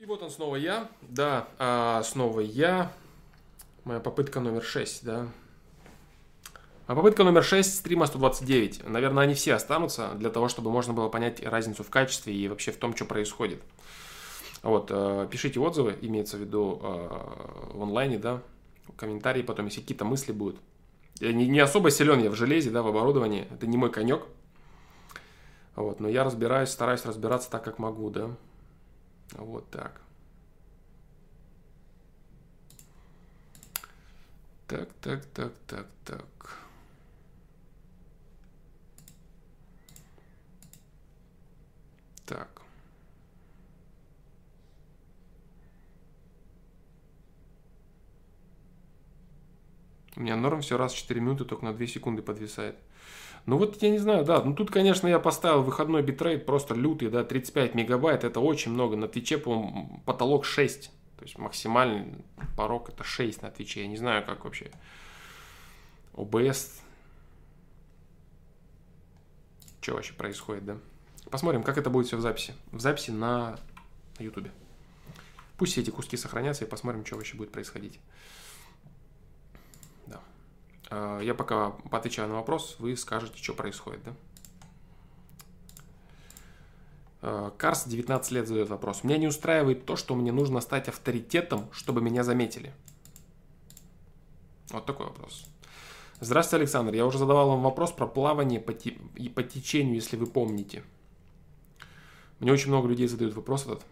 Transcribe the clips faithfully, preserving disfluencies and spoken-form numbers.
И вот он снова я, да, а снова я, моя попытка номер шесть, да. А попытка номер шесть стрима сто двадцать девять. Наверное, они все останутся для того, чтобы можно было понять разницу в качестве и вообще в том, что происходит. Вот, э, пишите отзывы, имеется в виду э, в онлайне, да, комментарии потом, если какие-то мысли будут. Я не, не особо силен я в железе, да, в оборудовании, это не мой конек. Вот, но я разбираюсь, стараюсь разбираться так, как могу, да. Вот так. Так, так, так, так, так. Так. У меня норм все раз в четыре минуты, только на две секунды подвисает. Ну вот я не знаю, да, ну тут, конечно, я поставил выходной битрейт просто лютый, да, тридцать пять мегабайт, это очень много, на Твиче, по-моему, потолок шесть, то есть максимальный порог это шесть на Твиче, я не знаю, как вообще, о би эс, что вообще происходит, да, посмотрим, как это будет все в записи, в записи на YouTube, пусть все эти куски сохранятся и посмотрим, что вообще будет происходить. Я пока поотвечаю на вопрос, вы скажете, что происходит, да? Карс, девятнадцать лет, задает вопрос. Меня не устраивает то, что мне нужно стать авторитетом, чтобы меня заметили. Вот такой вопрос. Здравствуйте, Александр. Я уже задавал вам вопрос про плавание по те... и по течению, если вы помните. Мне очень много людей задают вопрос этот.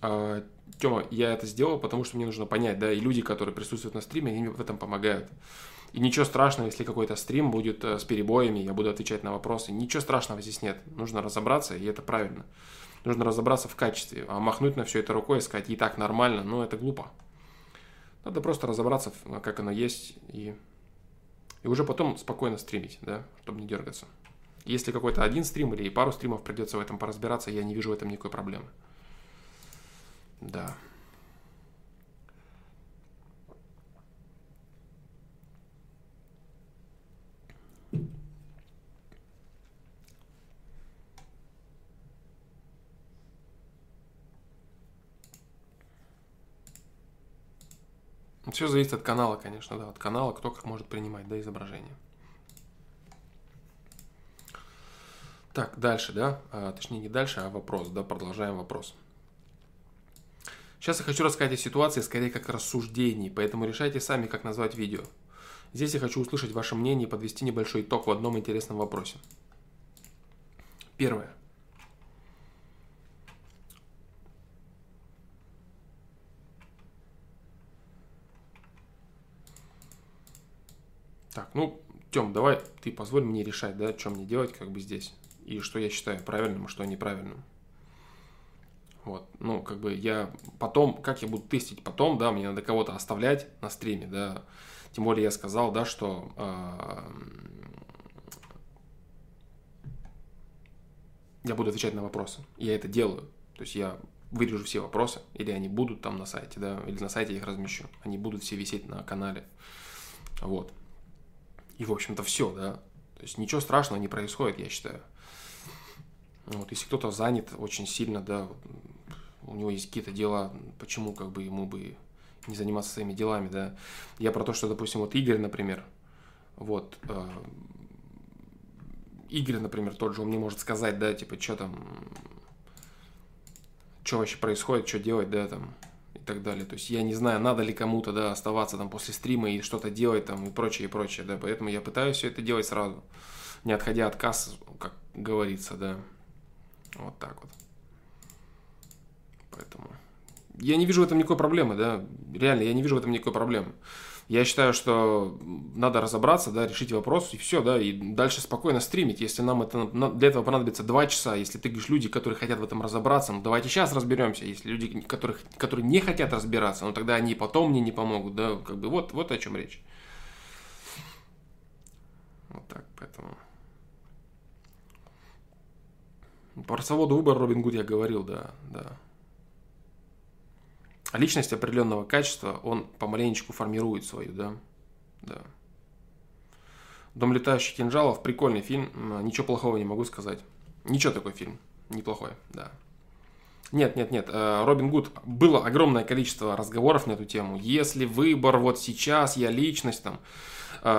А... Тема, я это сделал, потому что мне нужно понять, да, и люди, которые присутствуют на стриме, они мне в этом помогают. И ничего страшного, если какой-то стрим будет с перебоями, я буду отвечать на вопросы. Ничего страшного здесь нет. Нужно разобраться, и это правильно. Нужно разобраться в качестве. А махнуть на все это рукой и сказать, и так нормально, но это глупо. Надо просто разобраться, как оно есть, и, и уже потом спокойно стримить, да, чтобы не дергаться. Если какой-то один стрим или пару стримов придется в этом поразбираться, я не вижу в этом никакой проблемы. Да. Все зависит от канала, конечно, да, от канала, кто как может принимать, да, изображение. Так, дальше, да, а, точнее не дальше, а вопрос, да, продолжаем вопрос. Сейчас я хочу рассказать о ситуации, скорее как рассуждений, поэтому решайте сами, как назвать видео. Здесь я хочу услышать ваше мнение и подвести небольшой итог в одном интересном вопросе. Первое. Так, ну, Тём, давай ты позволь мне решать, да, что мне делать как бы здесь, и что я считаю правильным, а что неправильным. Вот, ну, как бы я потом, как я буду тестить потом, да, мне надо кого-то оставлять на стриме, да, тем более я сказал, да, что э, я буду отвечать на вопросы, я это делаю, то есть я вырежу все вопросы, или они будут там на сайте, да, или на сайте я их размещу, они будут все висеть на канале, вот, и, в общем-то, все, да, то есть ничего страшного не происходит, я считаю. Вот, если кто-то занят очень сильно, да, у него есть какие-то дела, почему как бы ему бы не заниматься своими делами, да. Я про то, что, допустим, вот Игорь, например, вот, э, Игорь, например, тот же, он мне может сказать, да, типа, что там, что вообще происходит, что делать, да, там, и так далее. То есть я не знаю, надо ли кому-то, да, оставаться там после стрима и что-то делать там и прочее, и прочее, да, поэтому я пытаюсь все это делать сразу, не отходя от кассы, как говорится, да. Вот так вот. Поэтому я не вижу в этом никакой проблемы, да. Реально, я не вижу в этом никакой проблемы. Я считаю, что надо разобраться, да, решить вопрос, и все, да, и дальше спокойно стримить. Если нам это, для этого понадобится два часа, если ты говоришь, люди, которые хотят в этом разобраться, ну давайте сейчас разберемся. Если люди, которых, которые не хотят разбираться, ну тогда они потом мне не помогут, да, как бы вот, вот о чем речь. Вот так, поэтому... Про свободу выбора Робин Гуд я говорил, да, да. А личность определенного качества, он помаленечку формирует свою, да, да. «Дом летающих кинжалов» – прикольный фильм, ничего плохого не могу сказать. Ничего, такой фильм. Неплохой, да. Нет, нет, нет. Робин Гуд. Было огромное количество разговоров на эту тему. Если выбор, вот сейчас я личность там.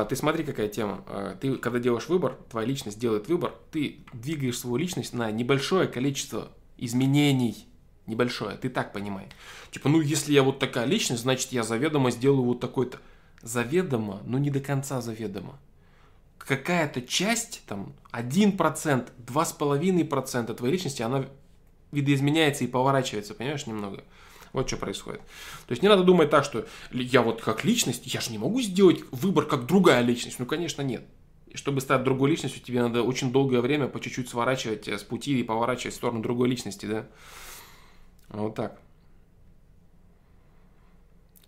Ты смотри, какая тема. Ты, когда делаешь выбор, твоя личность делает выбор, ты двигаешь свою личность на небольшое количество изменений. Небольшое. Ты так понимай. Типа, ну, если я вот такая личность, значит, я заведомо сделаю вот такой-то. Заведомо, но не до конца заведомо. Какая-то часть, там, один процент, два с половиной процента твоей личности, она видоизменяется и поворачивается, понимаешь, немного. Вот что происходит. То есть не надо думать так, что я вот как личность, я же не могу сделать выбор как другая личность. Ну, конечно, нет. Чтобы стать другой личностью, тебе надо очень долгое время по чуть-чуть сворачивать с пути и поворачивать в сторону другой личности, да? Вот так.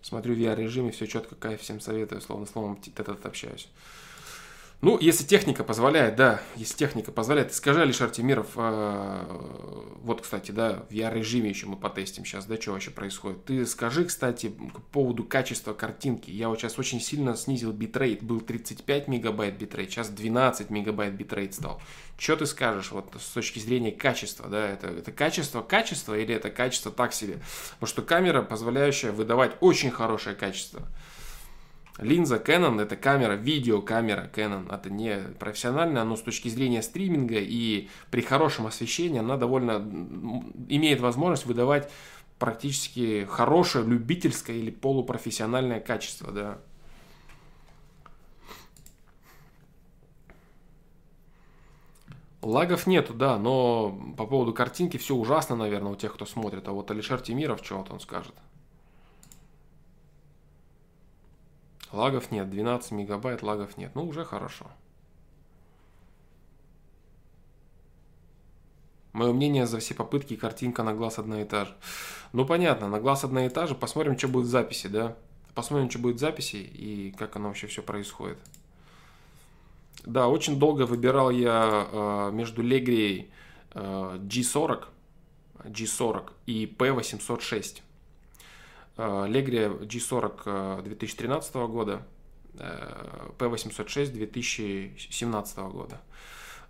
Смотрю в ви ар-режиме, все четко, кайф, всем советую, словно словом тет-тет общаюсь. Ну, если техника позволяет, да, если техника позволяет, скажи, Алишер Артемиров, э, вот, кстати, да, в ви ар-режиме еще мы потестим сейчас, да, что вообще происходит. Ты скажи, кстати, по поводу качества картинки. Я вот сейчас очень сильно снизил битрейт, был тридцать пять мегабайт битрейт, сейчас двенадцать мегабайт битрейт стал. Что ты скажешь вот с точки зрения качества, да, это, это качество, качество или это качество так себе? Потому что камера, позволяющая выдавать очень хорошее качество. Линза Canon — это камера, видеокамера Canon, это не профессиональная, но с точки зрения стриминга и при хорошем освещении она довольно имеет возможность выдавать практически хорошее, любительское или полупрофессиональное качество, да. Лагов нету, да, но по поводу картинки все ужасно, наверное, у тех, кто смотрит, а вот Алишер Тимиров, что вот он скажет? Лагов нет, двенадцать мегабайт лагов нет. Ну, уже хорошо. Мое мнение, за все попытки картинка на глаз одна и та же. Ну, понятно, на глаз одна и та же. Посмотрим, что будет в записи, да? Посмотрим, что будет в записи и как оно вообще все происходит. Да, очень долго выбирал я э, между Legria э, джи сорок и пи восемьсот шесть. Legria джи сорок две тысячи тринадцатого года, пи восемьсот шесть две тысячи семнадцатого года.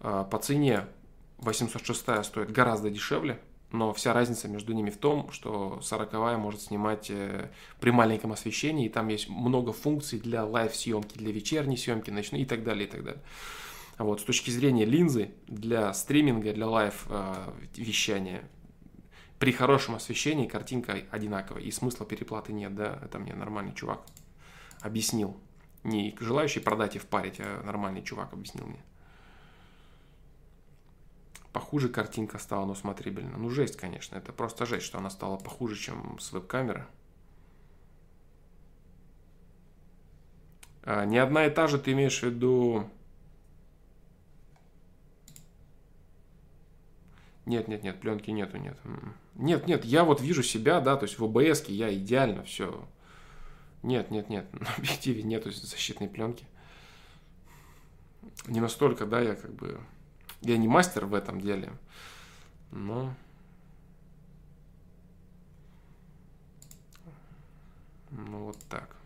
По цене восемьсот шесть стоит гораздо дешевле, но вся разница между ними в том, что сороковая может снимать при маленьком освещении, и там есть много функций для лайв-съемки, для вечерней съемки, ночной и так далее, и так далее. Вот, с точки зрения линзы для стриминга, для лайв-вещания, при хорошем освещении картинка одинаковая, и смысла переплаты нет, да, это мне нормальный чувак объяснил. Не желающий продать и впарить, а нормальный чувак объяснил мне. Похуже картинка стала, но смотрибельно. Ну, жесть, конечно, это просто жесть, что она стала похуже, чем с веб-камеры. А, не одна и та же, ты имеешь в виду... Нет, нет, нет, пленки нету, нет. Нет, нет, я вот вижу себя, да, то есть в о бэ эс-ке я идеально все. Нет, нет, нет, на объективе нету защитной пленки. Не настолько, да, я как бы... Я не мастер в этом деле, но... Ну вот так.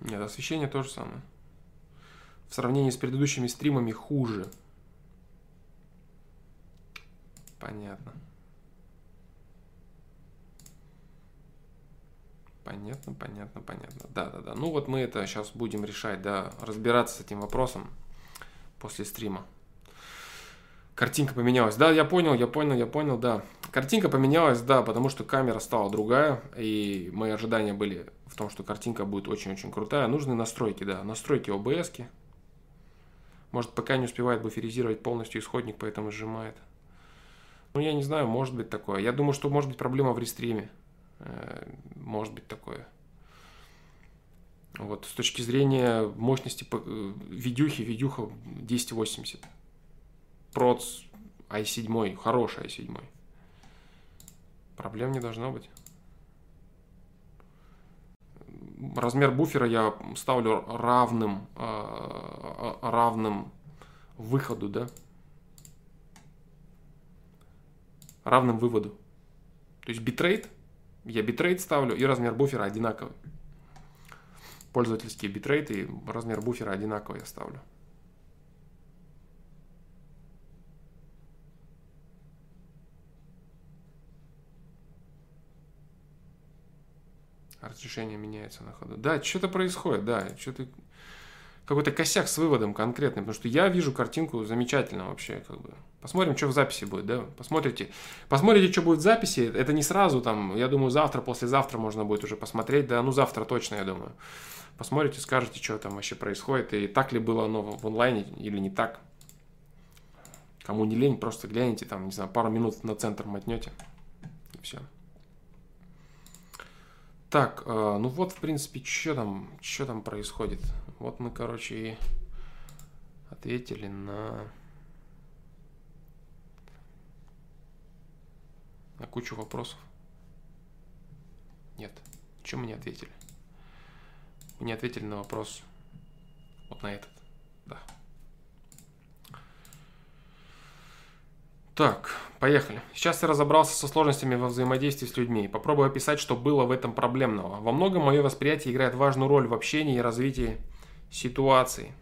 Нет, освещение то же самое. В сравнении с предыдущими стримами хуже. Понятно. Понятно, понятно, понятно. Да, да, да. Ну вот мы это сейчас будем решать, да, разбираться с этим вопросом после стрима. Картинка поменялась. Да, я понял, я понял, я понял, да. Картинка поменялась, да, потому что камера стала другая, и мои ожидания были в том, что картинка будет очень-очень крутая. Нужны настройки, да, настройки о бэ эс-ки. Может, пока не успевает буферизировать полностью исходник, поэтому сжимает. Ну, я не знаю, может быть такое. Я думаю, что может быть проблема в рестриме. Может быть такое. Вот, с точки зрения мощности видюхи, видюха тысяча восемьдесят. Проц ай семь, хороший ай семь. Проблем не должно быть. Размер буфера я ставлю равным, равным выходу, да? Равным выводу. То есть битрейт, я битрейт ставлю и размер буфера одинаковый. Пользовательские битрейты и размер буфера одинаковый я ставлю. Разрешение меняется на ходу. Да, что-то происходит, да, что-то... Какой-то косяк с выводом конкретным, потому что я вижу картинку замечательно вообще. Как бы. Посмотрим, что в записи будет, да? Посмотрите, посмотрите, что будет в записи. Это не сразу, там, я думаю, завтра, послезавтра можно будет уже посмотреть. Да, ну завтра точно, я думаю. Посмотрите, скажете, что там вообще происходит, и так ли было оно в онлайне или не так. Кому не лень, просто гляните, там, не знаю, пару минут на центр мотнете. И все. Так, э, ну вот, в принципе, что там, что там происходит. Вот мы, короче, и ответили на... на кучу вопросов. Нет, что мы не ответили? Мы не ответили на вопрос вот на этот, да. Так, поехали. Сейчас я разобрался со сложностями во взаимодействии с людьми. Попробую описать, что было в этом проблемного. Во многом мое восприятие играет важную роль в общении и развитии ситуации.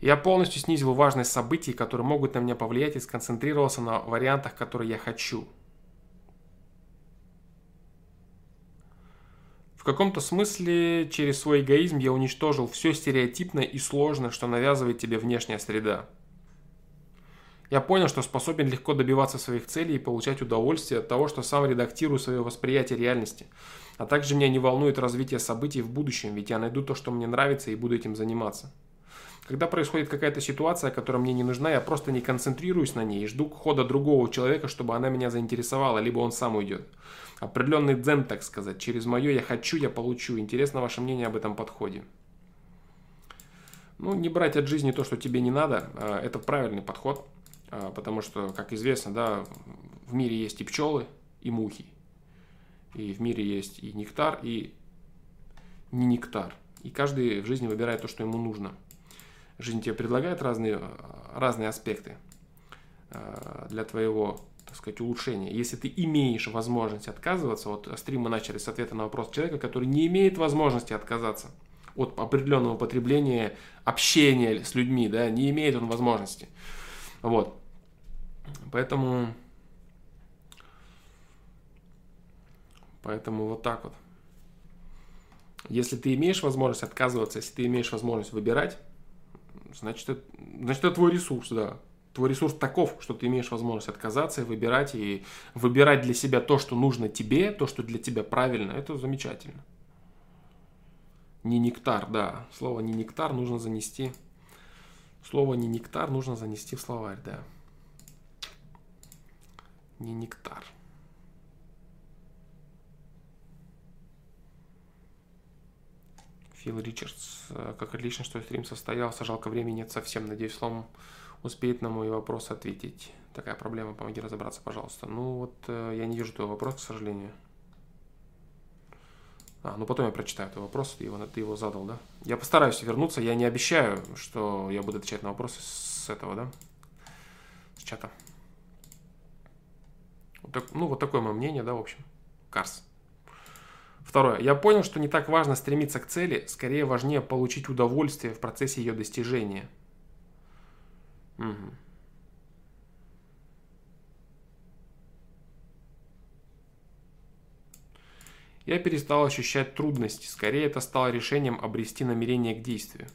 Я полностью снизил важность событий, которые могут на меня повлиять, и сконцентрировался на вариантах, которые я хочу. В каком-то смысле через свой эгоизм я уничтожил все стереотипное и сложное, что навязывает тебе внешняя среда. Я понял, что способен легко добиваться своих целей и получать удовольствие от того, что сам редактирую свое восприятие реальности. А также меня не волнует развитие событий в будущем, ведь я найду то, что мне нравится, и буду этим заниматься. Когда происходит какая-то ситуация, которая мне не нужна, я просто не концентрируюсь на ней и жду хода другого человека, чтобы она меня заинтересовала, либо он сам уйдет. Определенный дзен, так сказать. Через мое «я хочу, я получу». Интересно ваше мнение об этом подходе. Ну, не брать от жизни то, что тебе не надо, это правильный подход. Потому что, как известно, да, в мире есть и пчелы, и мухи. И в мире есть и нектар, и не нектар. И каждый в жизни выбирает то, что ему нужно. Жизнь тебе предлагает разные, разные аспекты для твоего, так сказать, улучшения. Если ты имеешь возможность отказываться, вот стримы начали с ответа на вопрос человека, который не имеет возможности отказаться от определенного потребления, общения с людьми, да, не имеет он возможности. Вот, поэтому, поэтому вот так вот. Если ты имеешь возможность отказываться, если ты имеешь возможность выбирать, значит, это, значит, это твой ресурс, да. Твой ресурс таков, что ты имеешь возможность отказаться и выбирать, и выбирать для себя то, что нужно тебе, то, что для тебя правильно, это замечательно. Не нектар, да, слово не нектар нужно занести... Слово «не нектар» нужно занести в словарь, да. Не нектар. Фил Ричардз. Как отлично, что стрим состоялся. Жалко, времени нет совсем. Надеюсь, Слом успеет на мой вопрос ответить. Такая проблема. Помоги разобраться, пожалуйста. Ну вот, я не вижу твой вопрос, к сожалению. А, ну потом я прочитаю этот вопрос, ты его, ты его задал, да? Я постараюсь вернуться, я не обещаю, что я буду отвечать на вопросы с этого, да? С чата. Вот так, ну, вот такое мое мнение, да, в общем. Карс. Второе. Я понял, что не так важно стремиться к цели, скорее важнее получить удовольствие в процессе ее достижения. Угу. Я перестал ощущать трудности, скорее это стало решением обрести намерение к действию.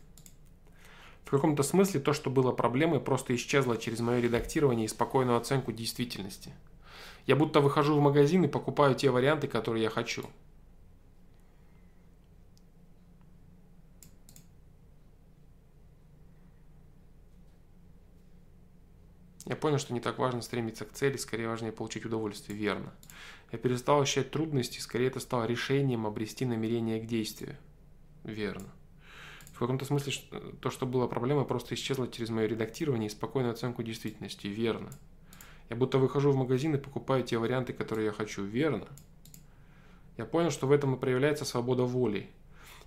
В каком-то смысле то, что было проблемой, просто исчезло через мое редактирование и спокойную оценку действительности. Я будто выхожу в магазин и покупаю те варианты, которые я хочу. Я понял, что не так важно стремиться к цели, скорее важнее получить удовольствие, верно. Я перестал ощущать трудности, скорее это стало решением обрести намерение к действию, верно. В каком-то смысле то, что было проблемой, просто исчезло через мое редактирование и спокойную оценку действительности, верно. Я будто выхожу в магазин и покупаю те варианты, которые я хочу, верно. Я понял, что в этом и проявляется свобода воли,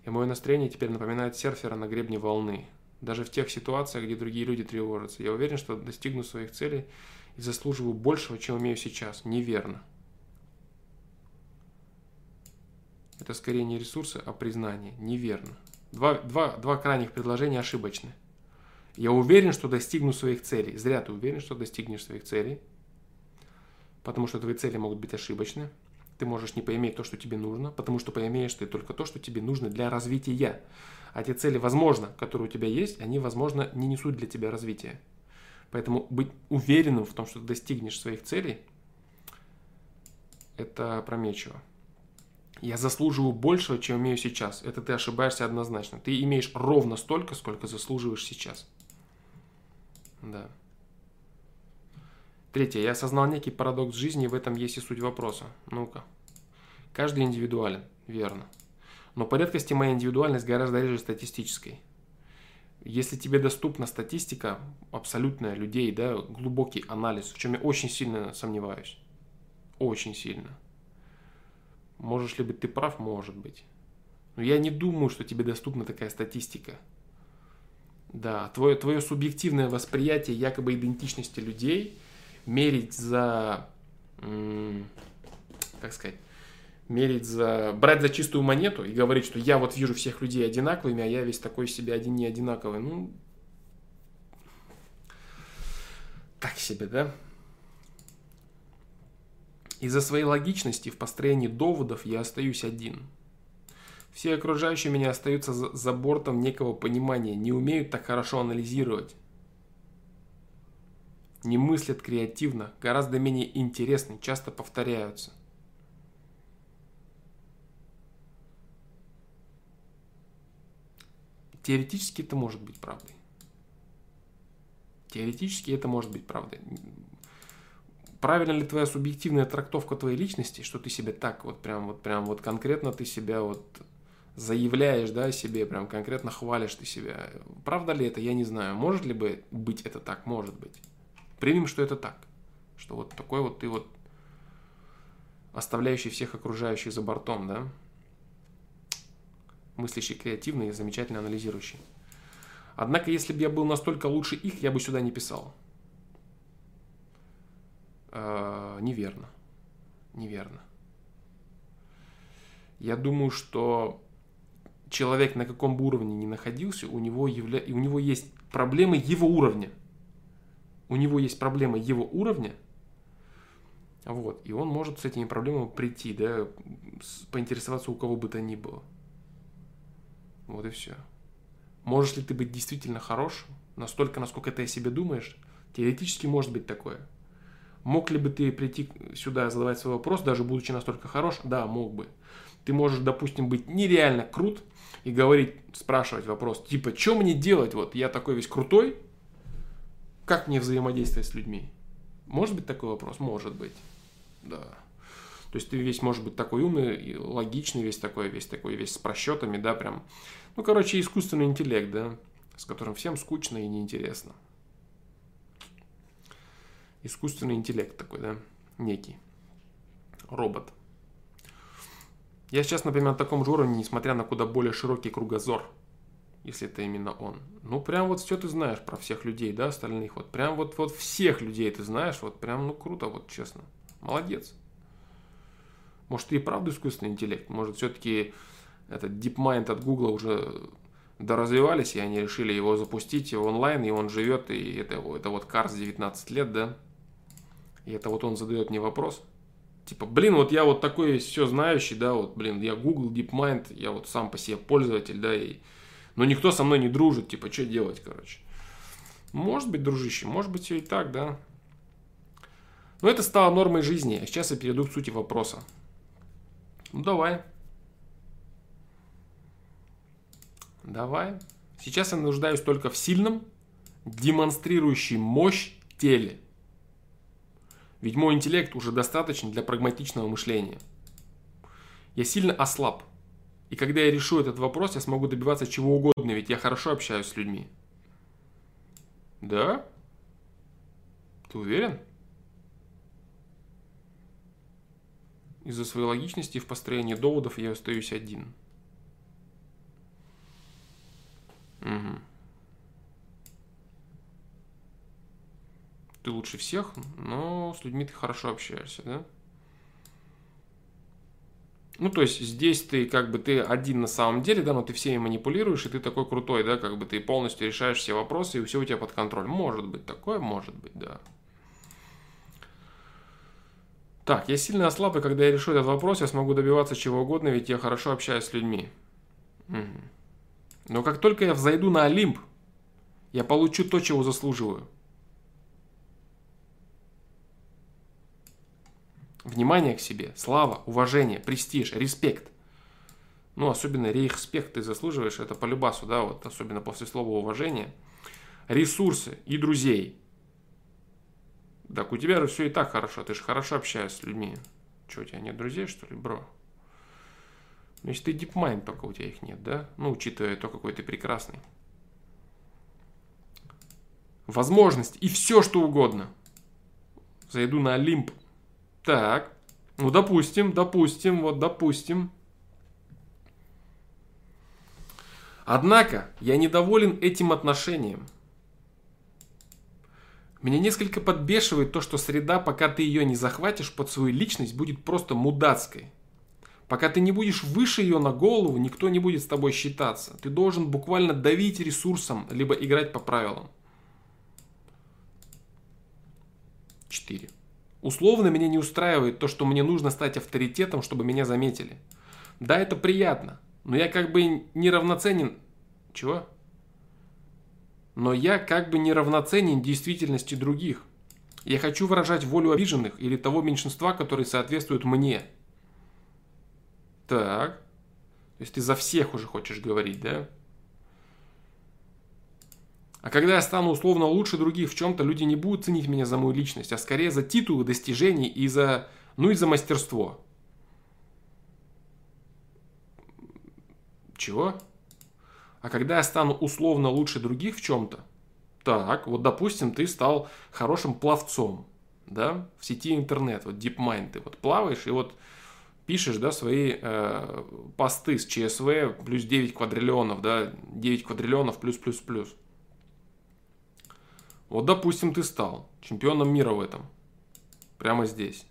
и мое настроение теперь напоминает серфера на гребне волны. Даже в тех ситуациях, где другие люди тревожатся. Я уверен, что достигну своих целей и заслуживаю большего, чем имею сейчас. Неверно. Это скорее не ресурсы, а признание. Неверно. Два, два, два крайних предложения ошибочны. Я уверен, что достигну своих целей. Зря ты уверен, что достигнешь своих целей. Потому что твои цели могут быть ошибочны. ты можешь не поиметь то, что тебе нужно, потому что поимеешь ты только то, что тебе нужно для развития. А те цели, возможно, которые у тебя есть, они, возможно, не несут для тебя развития. Поэтому быть уверенным в том, что ты достигнешь своих целей, это опрометчиво. Я заслуживаю большего, чем имею сейчас. Это ты ошибаешься однозначно. Ты имеешь ровно столько, сколько заслуживаешь сейчас. Да. Третье. Я осознал некий парадокс жизни, и в этом есть и суть вопроса. Ну-ка. Каждый индивидуален. Верно. Но по редкости моя индивидуальность гораздо реже статистической. Если тебе доступна статистика, абсолютная людей, да, глубокий анализ, в чем я очень сильно сомневаюсь. Очень сильно. Можешь ли быть ты прав? Может быть. Но я не думаю, что тебе доступна такая статистика. Да, твое, твое субъективное восприятие якобы идентичности людей мерить за, как сказать, мерить за, брать за чистую монету и говорить, что я вот вижу всех людей одинаковыми, а я весь такой себе один не одинаковый. Ну, так себе, да? Из-за своей логичности в построении доводов я остаюсь один. Все окружающие меня остаются за, за бортом некого понимания, не умеют так хорошо анализировать, не мыслят креативно, гораздо менее интересны, часто повторяются. Теоретически это может быть правдой. Теоретически это может быть правдой. Правильно ли твоя субъективная трактовка твоей личности, что ты себя так вот прям вот прям вот конкретно ты себя вот заявляешь, да, себе, прям конкретно хвалишь ты себя. Правда ли это, я не знаю. Может ли бы быть это так? Может быть. Примем, что это так. Что вот такой вот ты вот оставляющий всех окружающих за бортом, да? Мыслящий, креативный и замечательно анализирующий. Однако, если бы я был настолько лучше их, я бы сюда не писал. Uh, неверно. Неверно. Я думаю, что человек, на каком бы уровне ни находился, у него, явля... у него есть проблемы его уровня. У него есть проблемы его уровня. Вот. И он может с этими проблемами прийти, да, поинтересоваться у кого бы то ни было. Вот и все. Можешь ли ты быть действительно хорош? Настолько, насколько ты о себе думаешь? Теоретически может быть такое. Мог ли бы ты прийти сюда, задавать свой вопрос, даже будучи настолько хорош? Да, мог бы. Ты можешь, допустим, быть нереально крут и говорить, спрашивать вопрос, типа, что мне делать? Вот я такой весь крутой, как мне взаимодействовать с людьми? Может быть такой вопрос? Может быть. Да. То есть ты весь, может быть, такой умный, и логичный, весь такой, весь такой, весь с просчетами, да, прям. Ну, короче, искусственный интеллект, да, с которым всем скучно и неинтересно. Искусственный интеллект такой, да, некий робот. Я сейчас, например, на таком же уровне, несмотря на куда более широкий кругозор, если это именно он. Ну, прям вот все ты знаешь про всех людей, да, остальных, вот прям вот, вот всех людей ты знаешь, вот прям, ну, круто, вот честно, молодец. Может, ты и правда искусственный интеллект, может, все-таки этот DeepMind от Google уже... доразвивались, и они решили его запустить его онлайн, и он живет, и это, это вот Карс, девятнадцать лет, да? И это вот он задает мне вопрос. Типа, блин, вот я вот такой все знающий, да, вот, блин, я Google, DeepMind, я вот сам по себе пользователь, да, и... но никто со мной не дружит, типа, что делать, короче. Может быть, дружище, может быть, все и так, да. Но это стало нормой жизни, а сейчас я перейду к сути вопроса. Ну, давай. Давай. Сейчас я нуждаюсь только в сильном, демонстрирующем мощь теле. Ведь мой интеллект уже достаточен для прагматичного мышления. Я сильно ослаб. И когда я решу этот вопрос, я смогу добиваться чего угодно, ведь я хорошо общаюсь с людьми. Да? Ты уверен? Из-за своей логичности в построении доводов я остаюсь один. Угу. Ты лучше всех, но с людьми ты хорошо общаешься, да? Ну, то есть здесь ты как бы ты один на самом деле, да, но ты всеми манипулируешь, и ты такой крутой, да, как бы ты полностью решаешь все вопросы, и все у тебя под контролем. Может быть такое, может быть, да. Так, я сильно ослаб, и когда я решу этот вопрос, я смогу добиваться чего угодно, ведь я хорошо общаюсь с людьми. Угу. Но как только я взойду на Олимп, я получу то, чего заслуживаю. Внимание к себе, слава, уважение, престиж, респект. Ну, особенно респект ты заслуживаешь, это по любасу, да, вот, особенно после слова уважение. Ресурсы и друзей. Так, у тебя же все и так хорошо, ты же хорошо общаешься с людьми. Че, у тебя нет друзей, что ли, бро? Значит, ты DeepMind, только у тебя их нет, да? Ну, учитывая то, какой ты прекрасный. Возможность и все, что угодно. Зайду на Олимп. Так, ну допустим, допустим, вот допустим. Однако, я недоволен этим отношением. Меня несколько подбешивает то, что среда, пока ты ее не захватишь под свою личность, будет просто мудацкой. Пока ты не будешь выше ее на голову, никто не будет с тобой считаться. Ты должен буквально давить ресурсом, либо играть по правилам. четыре. Условно меня не устраивает то, что мне нужно стать авторитетом, чтобы меня заметили. Да, это приятно, но я как бы неравноценен... Чего? Но я как бы неравноценен действительности других. Я хочу выражать волю обиженных или того меньшинства, которые соответствуют мне. Так. То есть ты за всех уже хочешь говорить, да? А когда я стану условно лучше других в чем-то, люди не будут ценить меня за мою личность, а скорее за титулы, достижения и за... ну и за мастерство. Чего? А когда я стану условно лучше других в чем-то, так, вот допустим, ты стал хорошим пловцом, да, в сети интернет, вот DeepMind, ты вот плаваешь и вот пишешь, да, свои э, посты с ЧСВ плюс девять квадриллионов, да, девять квадриллионов плюс-плюс-плюс. Вот, допустим, ты стал чемпионом мира в этом. Прямо здесь.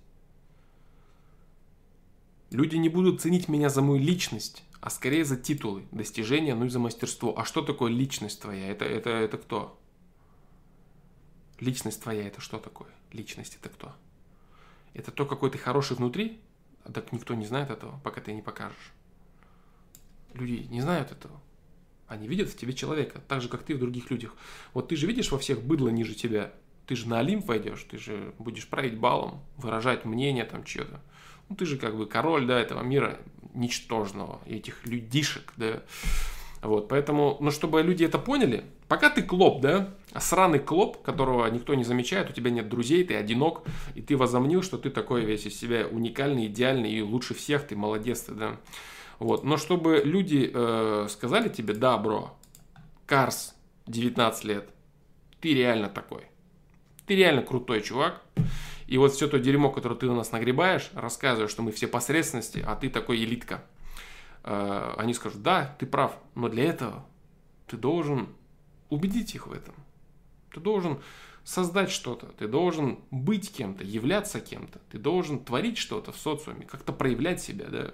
Люди не будут ценить меня за мою личность, а скорее за титулы, достижения, ну и за мастерство. А что такое личность твоя? Это, это, это кто? Личность твоя это что такое? Личность это кто? Это то, какой ты хороший внутри? А так никто не знает этого, пока ты не покажешь. Люди не знают этого. Они видят в тебе человека, так же, как ты в других людях. Вот ты же видишь во всех быдло ниже тебя. Ты же на Олимп войдешь, ты же будешь править балом, выражать мнение там чье-то. Ну, ты же как бы король, да, этого мира ничтожного, этих людишек, да. Вот, поэтому, ну, чтобы люди это поняли, пока ты клоп, да, а сраный клоп, которого никто не замечает, у тебя нет друзей, ты одинок, и ты возомнил, что ты такой весь из себя уникальный, идеальный и лучше всех, ты молодец, ты, да. Вот. Но чтобы люди э, сказали тебе, да, бро, Карс, девятнадцать лет, ты реально такой. Ты реально крутой чувак. И вот все то дерьмо, которое ты на нас нагребаешь, рассказываешь, что мы все посредственности, а ты такой элитка. Э, они скажут, да, ты прав, но для этого ты должен убедить их в этом. Ты должен создать что-то, ты должен быть кем-то, являться кем-то, ты должен творить что-то в социуме, как-то проявлять себя, да.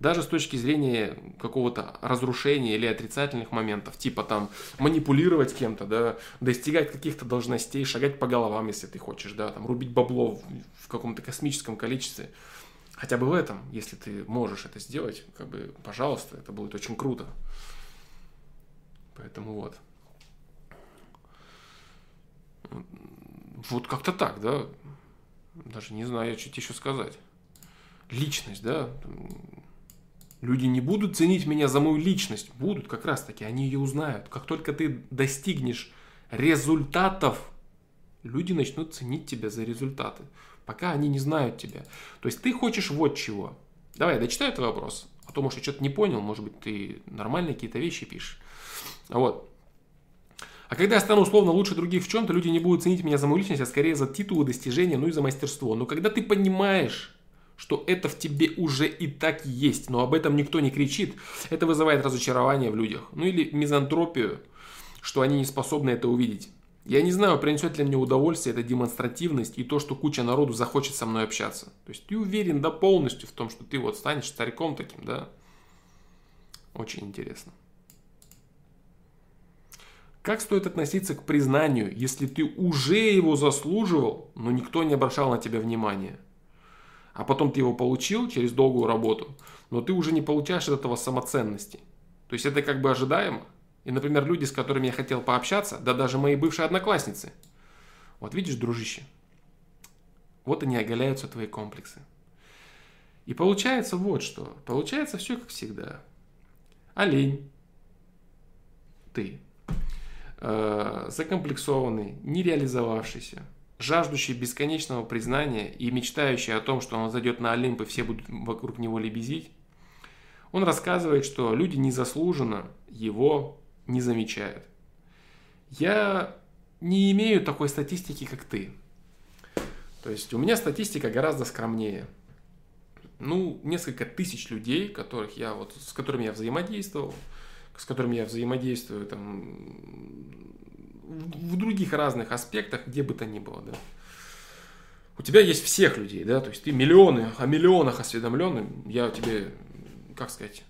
Даже с точки зрения какого-то разрушения или отрицательных моментов, типа там манипулировать кем-то, да, достигать каких-то должностей, шагать по головам, если ты хочешь, да, там рубить бабло в, в каком-то космическом количестве. Хотя бы в этом, если ты можешь это сделать, как бы, пожалуйста, это будет очень круто. Поэтому вот. Вот как-то так, да. Даже не знаю, что тебе еще сказать. Личность, да? Люди не будут ценить меня за мою личность. Будут как раз таки, они ее узнают. Как только ты достигнешь результатов, люди начнут ценить тебя за результаты. Пока они не знают тебя. То есть ты хочешь вот чего. Давай, я дочитаю этот вопрос. А то, может, я что-то не понял. Может быть, ты нормально какие-то вещи пишешь. Вот. А когда я стану условно лучше других в чем-то, люди не будут ценить меня за мою личность, а скорее за титулы, достижения, ну и за мастерство. Но когда ты понимаешь... что это в тебе уже и так есть, но об этом никто не кричит, это вызывает разочарование в людях. Ну или мизантропию, что они не способны это увидеть. Я не знаю, принесет ли мне удовольствие эта демонстративность и то, что куча народу захочет со мной общаться. То есть ты уверен, да, полностью в том, что ты вот станешь стариком таким, да? Очень интересно. Как стоит относиться к признанию, если ты уже его заслуживал, но никто не обращал на тебя внимания? а потом ты его получил через долгую работу, но ты уже не получаешь от этого самоценности. То есть это как бы ожидаемо. И, например, люди, с которыми я хотел пообщаться, да даже мои бывшие одноклассницы. Вот видишь, дружище, вот они оголяются твои комплексы. И получается вот что. Получается все как всегда. Олень. Ты. Э-э- закомплексованный, нереализовавшийся, жаждущий бесконечного признания и мечтающий о том, что он зайдет на Олимп и все будут вокруг него лебезить, он рассказывает, что люди незаслуженно его не замечают. Я не имею такой статистики, как ты. То есть у меня статистика гораздо скромнее. Ну, несколько тысяч людей, которых я вот, с которыми я взаимодействовал, с которыми я взаимодействую там, в других разных аспектах, где бы то ни было. Да. У тебя есть всех людей, да, то есть ты миллионы, о миллионах осведомлен, я тебе, как сказать,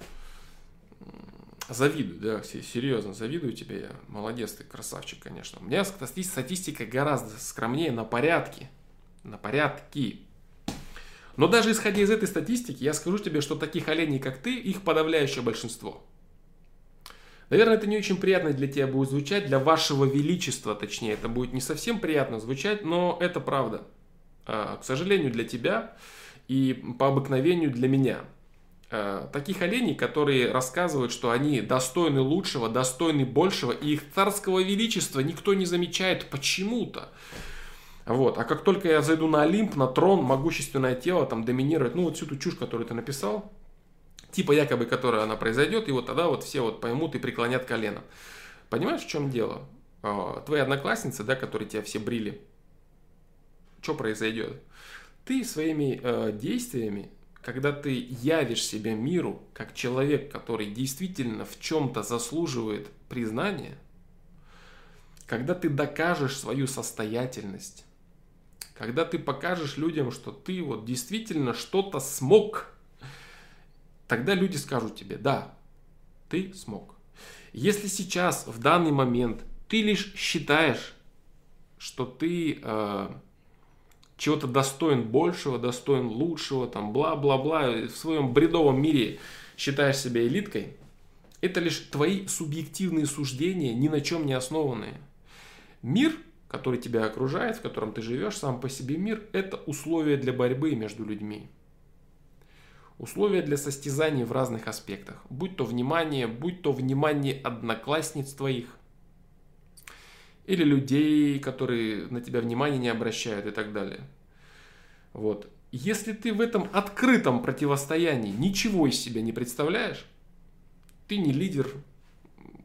завидую, да, серьезно завидую тебе, я. Молодец ты, красавчик, конечно. У меня статистика гораздо скромнее на порядке, на порядки. Но даже исходя из этой статистики, я скажу тебе, что таких оленей, как ты, их подавляющее большинство. Наверное, это не очень приятно для тебя будет звучать, для вашего величества, точнее, это будет не совсем приятно звучать, но это правда. К сожалению, для тебя и по обыкновению для меня. Таких оленей, которые рассказывают, что они достойны лучшего, достойны большего, и их царского величества никто не замечает почему-то. Вот. А как только я зайду на Олимп, на трон, могущественное тело там доминирует, ну вот всю ту чушь, которую ты написал, типа якобы, которая она произойдет, и вот тогда вот все вот поймут и преклонят колено. Понимаешь, в чем дело? Твои одноклассницы, да, которые тебя все брили, что произойдет? Ты своими э, действиями, когда ты явишь себя миру как человек, который действительно в чем-то заслуживает признания, когда ты докажешь свою состоятельность, когда ты покажешь людям, что ты вот действительно что-то смог, тогда люди скажут тебе: да, ты смог. Если сейчас, в данный момент, ты лишь считаешь, что ты э, чего-то достоин большего, достоин лучшего, там бла-бла-бла, в своем бредовом мире считаешь себя элиткой, это лишь твои субъективные суждения, ни на чем не основанные. Мир, который тебя окружает, в котором ты живешь, сам по себе мир, это условия для борьбы между людьми. Условия для состязаний в разных аспектах. Будь то внимание, будь то внимание одноклассниц твоих. Или людей, которые на тебя внимания не обращают и так далее. Вот. Если ты в этом открытом противостоянии ничего из себя не представляешь, ты не лидер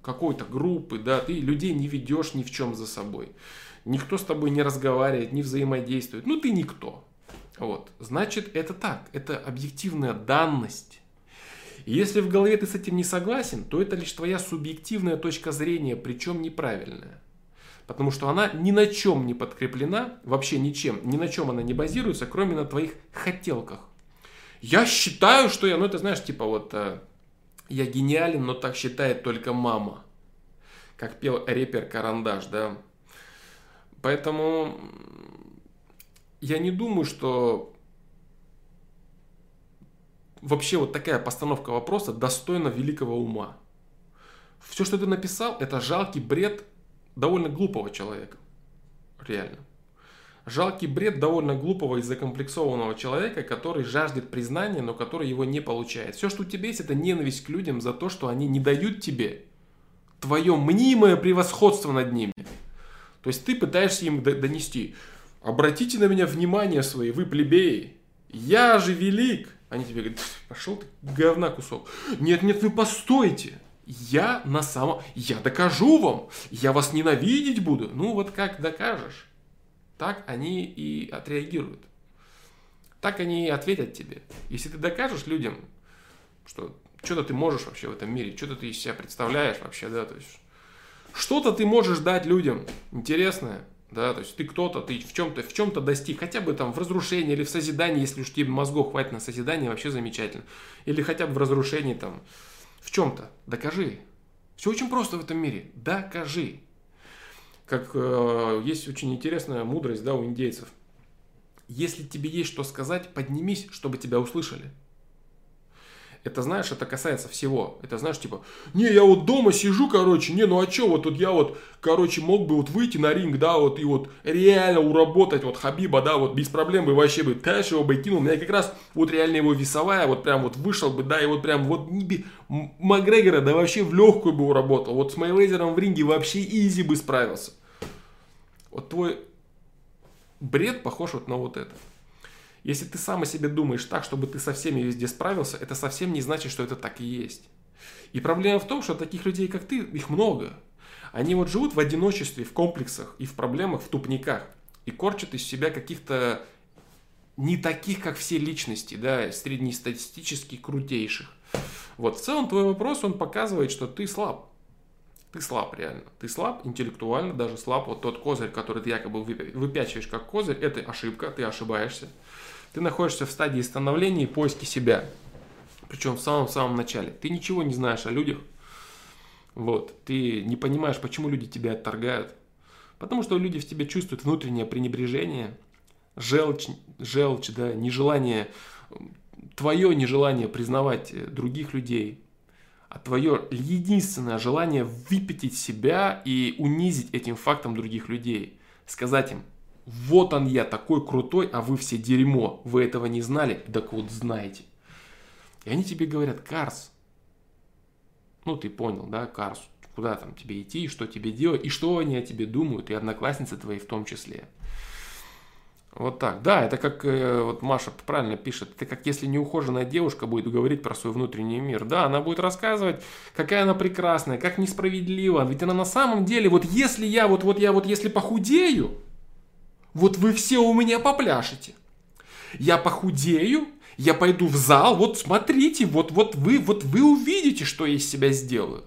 какой-то группы, да, ты людей не ведешь ни в чем за собой. Никто с тобой не разговаривает, не взаимодействует. Ну, ты никто. Вот. Значит, это так. Это объективная данность. И если в голове ты с этим не согласен, то это лишь твоя субъективная точка зрения, причем неправильная. Потому что она ни на чем не подкреплена, вообще ничем, ни на чем она не базируется, кроме на твоих хотелках. Я считаю, что я... Ну, это, знаешь, типа вот... Я гениален, но так считает только мама. Как пел рэпер Карандаш, да. Поэтому я не думаю, что вообще вот такая постановка вопроса достойна великого ума. Все, что ты написал, это жалкий бред довольно глупого человека. Реально. Жалкий бред довольно глупого и закомплексованного человека, который жаждет признания, но который его не получает. Все, что у тебя есть, это ненависть к людям за то, что они не дают тебе твое мнимое превосходство над ними. То есть ты пытаешься им донести: обратите на меня внимание свои, вы плебеи, я же велик. Они тебе говорят: пошел ты, говна кусок. Нет, нет, вы постойте. Я на самом... Я докажу вам. Я вас ненавидеть буду. Ну вот как докажешь? Так они и отреагируют. Так они и ответят тебе. Если ты докажешь людям, что что-то ты можешь вообще в этом мире, что-то ты из себя представляешь вообще, да, то есть что-то ты можешь дать людям интересное, да, то есть ты кто-то, ты в чем-то, в чем-то достиг, хотя бы там в разрушении или в созидании, если уж тебе мозгов хватит на созидание, вообще замечательно. Или хотя бы в разрушении там, в чем-то. Докажи. Все очень просто в этом мире. Докажи. Как э, есть очень интересная мудрость, да, у индейцев. Если тебе есть что сказать, поднимись, чтобы тебя услышали. Это, знаешь, это касается всего. Это, знаешь, типа, не, я вот дома сижу, короче, не, ну а чё, вот тут я вот, короче, мог бы вот выйти на ринг, да, вот, и вот реально уработать вот Хабиба, да, вот без проблем бы вообще бы, трэш его бы кинул. У меня как раз вот реально его весовая, вот прям вот вышел бы, да, и вот прям вот Макгрегора, да, вообще в легкую бы уработал. Вот с Мэйвезером в ринге вообще изи бы справился. Вот твой бред похож вот на вот это. Если ты сам о себе думаешь так, чтобы ты со всеми везде справился, это совсем не значит, что это так и есть. И проблема в том, что таких людей, как ты, их много. Они вот живут в одиночестве, в комплексах и в проблемах, в тупниках. И корчат из себя каких-то не таких, как все личности, да, среднестатистически крутейших. Вот, в целом твой вопрос, он показывает, что ты слаб. Ты слаб реально. Ты слаб интеллектуально, даже слаб. Вот тот козырь, который ты якобы выпячиваешь как козырь, это ошибка, ты ошибаешься. Ты находишься в стадии становления и поиски себя. Причем в самом-самом начале. Ты ничего не знаешь о людях. Вот. Ты не понимаешь, почему люди тебя отторгают. Потому что люди в тебе чувствуют внутреннее пренебрежение, желчь, желчь да, нежелание, твое нежелание признавать других людей, а твое единственное желание выпятить себя и унизить этим фактом других людей. Сказать им: вот он я, такой крутой, а вы все дерьмо. Вы этого не знали? Так вот знаете. И они тебе говорят: Карс, ну ты понял, да, Карс, куда там тебе идти, что тебе делать, и что они о тебе думают, и одноклассницы твои в том числе. Вот так. Да, это как, вот Маша правильно пишет, это как если неухоженная девушка будет говорить про свой внутренний мир. Да, она будет рассказывать, какая она прекрасная, как несправедлива. Ведь она на самом деле, вот если я, вот, вот я, вот если похудею, вот вы все у меня попляшете. Я похудею, я пойду в зал, вот смотрите, вот, вот, вы, вот вы увидите, что я из себя сделаю.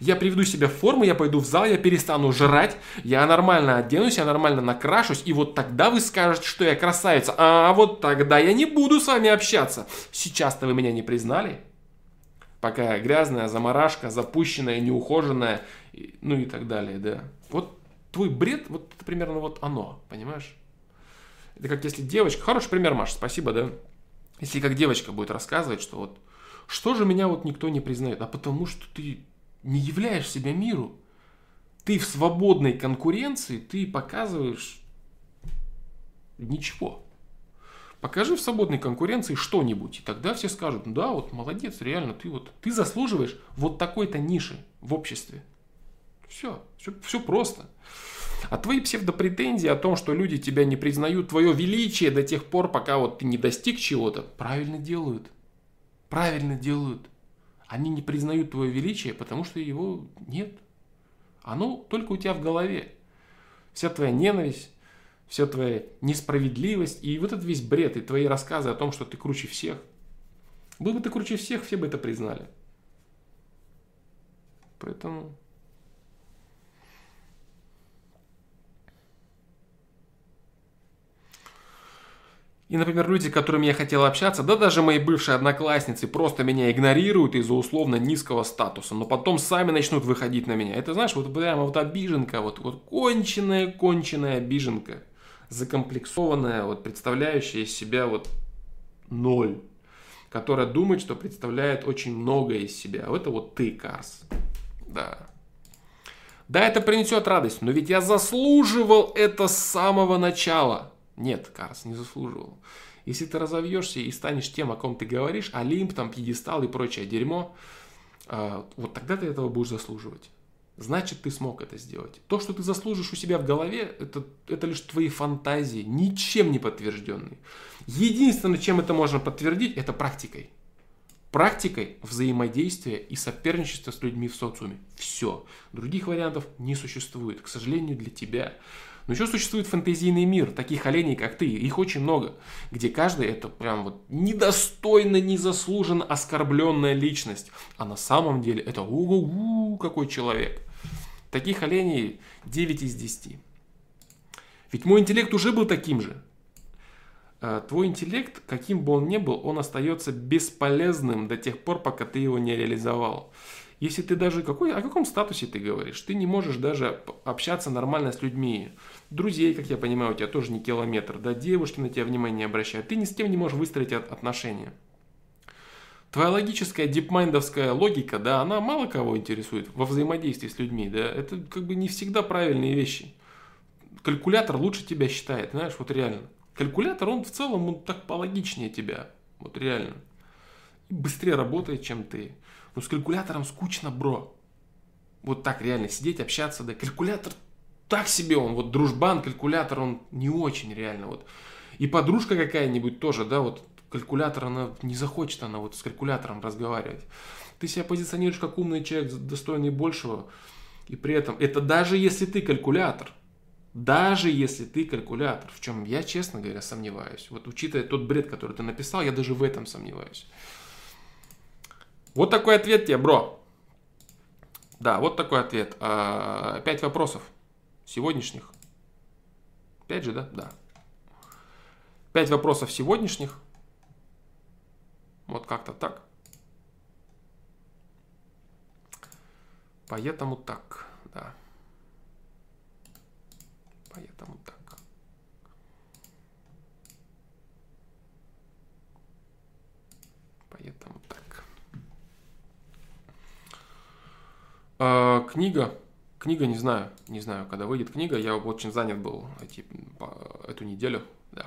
Я приведу себя в форму, я пойду в зал, я перестану жрать, я нормально оденусь, я нормально накрашусь, и вот тогда вы скажете, что я красавица, а вот тогда я не буду с вами общаться. Сейчас-то вы меня не признали, пока я грязная, заморашка, запущенная, неухоженная, ну и так далее, да. Вот твой бред, вот это примерно вот оно, понимаешь? Это как если девочка, хороший пример, Маша, спасибо, да? Если как девочка будет рассказывать, что вот, что же меня вот никто не признает, а потому что ты не являешь себя миру. Ты в свободной конкуренции, ты показываешь ничего. Покажи в свободной конкуренции что-нибудь, и тогда все скажут: ну да, вот молодец, реально, ты вот ты заслуживаешь вот такой-то ниши в обществе. Все, все, все просто. А твои псевдопретензии о том, что люди тебя не признают, твое величие до тех пор, пока вот ты не достиг чего-то, правильно делают. Правильно делают. Они не признают твое величие, потому что его нет. Оно только у тебя в голове. Вся твоя ненависть, вся твоя несправедливость и вот этот весь бред, и твои рассказы о том, что ты круче всех. Был бы ты круче всех, все бы это признали. Поэтому... И, например, люди, с которыми я хотел общаться, да даже мои бывшие одноклассницы, просто меня игнорируют из-за условно низкого статуса, но потом сами начнут выходить на меня. Это, знаешь, вот прямо вот обиженка, вот, вот конченая, конченая обиженка, закомплексованная, вот представляющая из себя вот ноль, которая думает, что представляет очень многое из себя. Это вот ты, Карс. Да. Да, это принесет радость, но ведь я заслуживал это с самого начала. Нет, Карс, не заслуживал. Если ты разовьешься и станешь тем, о ком ты говоришь, Олимп, там, пьедестал и прочее дерьмо, вот тогда ты этого будешь заслуживать. Значит, ты смог это сделать. То, что ты заслужишь у себя в голове, это, это лишь твои фантазии, ничем не подтвержденные. Единственное, чем это можно подтвердить, это практикой. Практикой взаимодействия и соперничества с людьми в социуме. Все. Других вариантов не существует, к сожалению, для тебя. Но еще существует фэнтезийный мир, таких оленей, как ты, их очень много, где каждый это прям вот недостойно, незаслуженно оскорбленная личность, а на самом деле это у-у-у, какой человек. Таких оленей девять из десяти. Ведь мой интеллект уже был таким же. Твой интеллект, каким бы он ни был, он остается бесполезным до тех пор, пока ты его не реализовал. Если ты даже... Какой, о каком статусе ты говоришь? Ты не можешь даже общаться нормально с людьми. Друзей, как я понимаю, у тебя тоже не километр. Да, девушки на тебя внимание не обращают. Ты ни с кем не можешь выстроить отношения. Твоя логическая дипмайндовская логика, да, она мало кого интересует во взаимодействии с людьми, да. Это как бы не всегда правильные вещи. Калькулятор лучше тебя считает, знаешь, вот реально. Калькулятор, он в целом он так пологичнее тебя, вот реально. И быстрее работает, чем ты. Но с калькулятором скучно, бро. Вот так реально сидеть, общаться, да. Калькулятор так себе он, вот дружбан, калькулятор, он не очень реально, вот. И подружка какая-нибудь тоже, да, вот калькулятор, она не захочет, она вот с калькулятором разговаривать. Ты себя позиционируешь как умный человек, достойный большего. И при этом, это даже если ты калькулятор. Даже если ты калькулятор, в чем я, честно говоря, сомневаюсь. Вот учитывая тот бред, который ты написал, я даже в этом сомневаюсь. Вот такой ответ тебе, бро. Да, вот такой ответ. Пять вопросов сегодняшних. Пять же, да? Да. Пять вопросов сегодняшних. Вот как-то так. Поэтому так, да. Поэтому так. Поэтому так. А, книга. Книга, не знаю. Не знаю, когда выйдет книга. Я очень занят был эти, по, эту неделю. Да.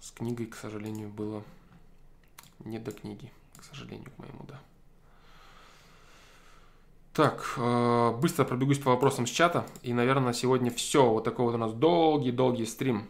С книгой, к сожалению, было не до книги. К сожалению, к моему, да. Так, быстро пробегусь по вопросам с чата. И, наверное, сегодня все. Вот такой вот у нас долгий-долгий стрим.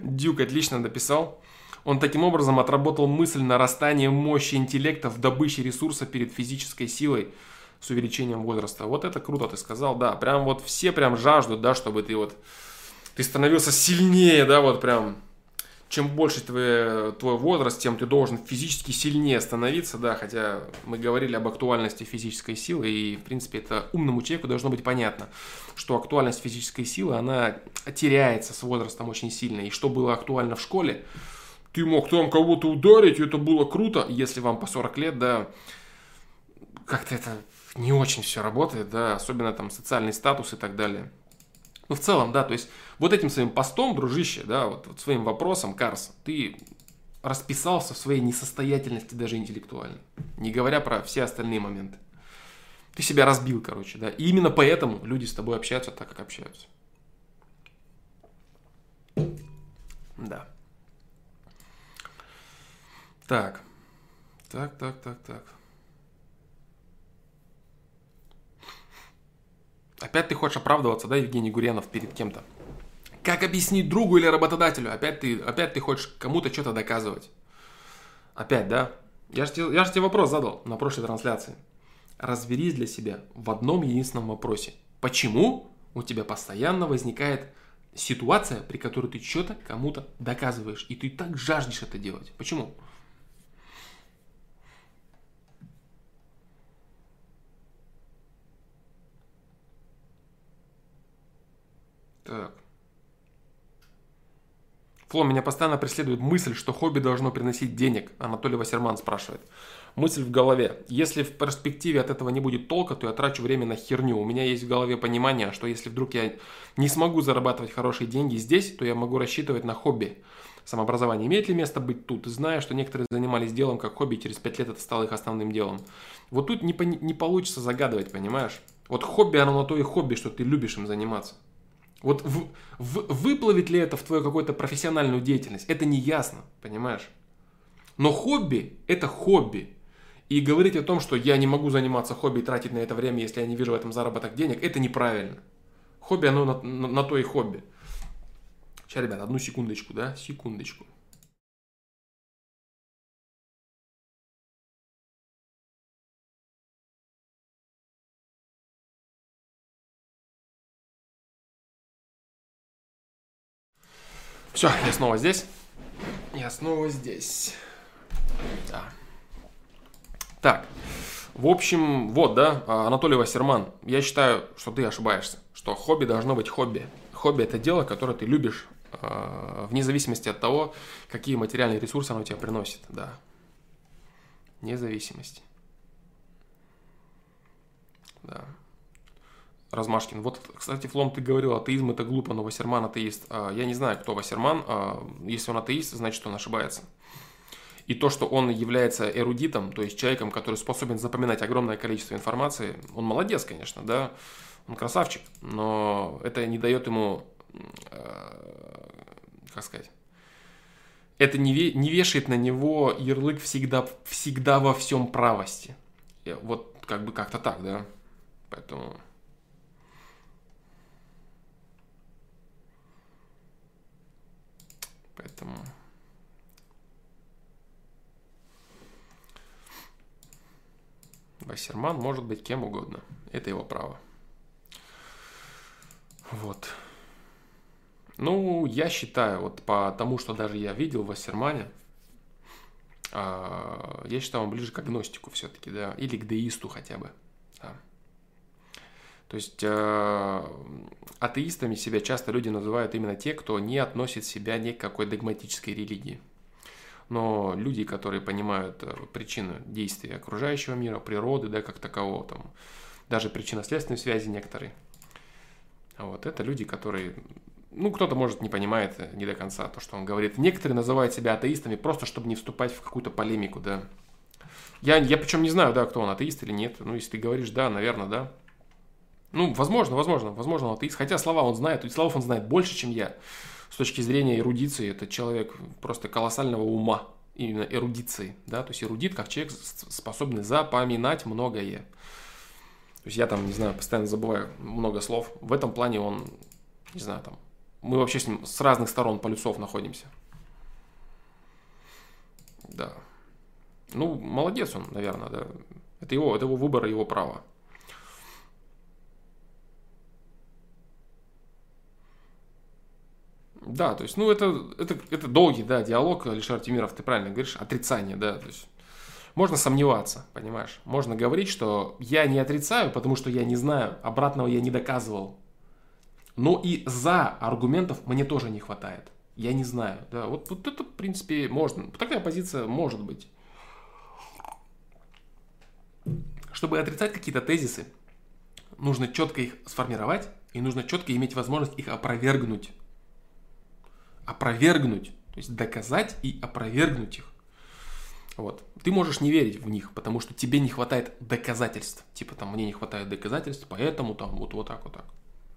Дюк отлично написал. Он таким образом отработал мысль нарастания мощи интеллекта в добыче ресурса перед физической силой с увеличением возраста. Вот это круто ты сказал, да. Прям вот все прям жаждут, да, чтобы ты вот... Ты становился сильнее, да, вот прям, чем больше твой, твой возраст, тем ты должен физически сильнее становиться, да, хотя мы говорили об актуальности физической силы, и, в принципе, это умному человеку должно быть понятно, что актуальность физической силы, она теряется с возрастом очень сильно, и что было актуально в школе, ты мог там кого-то ударить, это было круто, если вам по сорок лет, да, как-то это не очень все работает, да, особенно там социальный статус и так далее. Ну, в целом, да, то есть вот этим своим постом, дружище, да, вот, вот своим вопросом, Карс, ты расписался в своей несостоятельности даже интеллектуально, не говоря про все остальные моменты. Ты себя разбил, короче, да, и именно поэтому люди с тобой общаются так, как общаются. Да. Так. Так, так, так, так. Опять ты хочешь оправдываться, да, Евгений Гурьянов, перед кем-то? Как объяснить другу или работодателю? Опять ты, опять ты хочешь кому-то что-то доказывать. Опять, да? Я же тебе, я же тебе вопрос задал на прошлой трансляции. Разберись для себя в одном единственном вопросе. Почему у тебя постоянно возникает ситуация, при которой ты что-то кому-то доказываешь, и ты так жаждешь это делать? Почему? Так. Фло, меня постоянно преследует мысль, что хобби должно приносить денег. Анатолий Васерман спрашивает. Мысль в голове. Если в перспективе от этого не будет толка, то я трачу время на херню. У меня есть в голове понимание, что если вдруг я не смогу зарабатывать хорошие деньги здесь, то я могу рассчитывать на хобби. Самообразование имеет ли место быть тут? Зная, что некоторые занимались делом как хобби, и через пять лет это стало их основным делом. Вот тут не, по- не получится загадывать, понимаешь? Вот хобби, оно на то и хобби, что ты любишь им заниматься. Вот в, в, выплывет ли это в твою какую-то профессиональную деятельность, это не ясно, понимаешь? Но хобби – это хобби. И говорить о том, что я не могу заниматься хобби и тратить на это время, если я не вижу в этом заработок денег, это неправильно. Хобби, оно на, на, на то и хобби. Сейчас, ребят, одну секундочку, да? Секундочку. Все, я снова здесь. Я снова здесь. Да. Так, В общем, вот, да, Анатолий Васерман, я считаю, что ты ошибаешься, что хобби должно быть хобби. Хобби – это дело, которое ты любишь, вне зависимости от того, какие материальные ресурсы оно тебе приносит, да. Независимость. Да. Размашкин. Вот, кстати, Флом, ты говорил, атеизм это глупо, но Васерман атеист. Я не знаю, кто Васерман. Если он атеист, значит, он ошибается. И то, что он является эрудитом, то есть человеком, который способен запоминать огромное количество информации, он молодец, конечно, да, он красавчик, но это не дает ему, как сказать, это не вешает на него ярлык всегда, всегда во всем правости. Вот как бы как-то так, да, поэтому... Поэтому... Васерман может быть кем угодно. Это его право. Вот. Ну, я считаю, вот по тому, что даже я видел в Васермане, э, я считаю, он ближе к агностику все-таки, да, или к деисту хотя бы. Да. То есть э, атеистами себя часто люди называют именно те, кто не относит себя ни к какой догматической религии. Но люди, которые понимают причину действия окружающего мира, природы, да, как такового, там, даже причинно-следственной связи некоторые, вот, это люди, которые, ну, кто-то, может, не понимает не до конца то, что он говорит. Некоторые называют себя атеистами просто, чтобы не вступать в какую-то полемику, да. Я, я причем не знаю, да, кто он, атеист или нет. Ну, если ты говоришь, да, наверное, да. Ну, возможно, возможно, возможно, он атеист. Хотя слова он знает, и слов он знает больше, чем я. С точки зрения эрудиции, это человек просто колоссального ума, именно эрудиции, да, то есть эрудит, как человек, способный запоминать многое. То есть я там, не знаю, постоянно забываю много слов, в этом плане он, не знаю, там, мы вообще с ним с разных сторон полюсов находимся. Да. Ну, молодец он, наверное, да, это его, это его выбор и его право. Да, то есть, ну, это, это, это долгий, да, диалог, Алишер Артемиров, ты правильно говоришь, отрицание, да, то есть, можно сомневаться, понимаешь, можно говорить, что я не отрицаю, потому что я не знаю, обратного я не доказывал, но и за аргументов мне тоже не хватает, я не знаю, да, вот, вот это, в принципе, можно, такая позиция может быть. Чтобы отрицать какие-то тезисы, нужно четко их сформировать и нужно четко иметь возможность их опровергнуть. Опровергнуть, то есть доказать и опровергнуть их. Вот. Ты можешь не верить в них, потому что тебе не хватает доказательств. Типа там мне не хватает доказательств, поэтому там вот, вот так, вот так.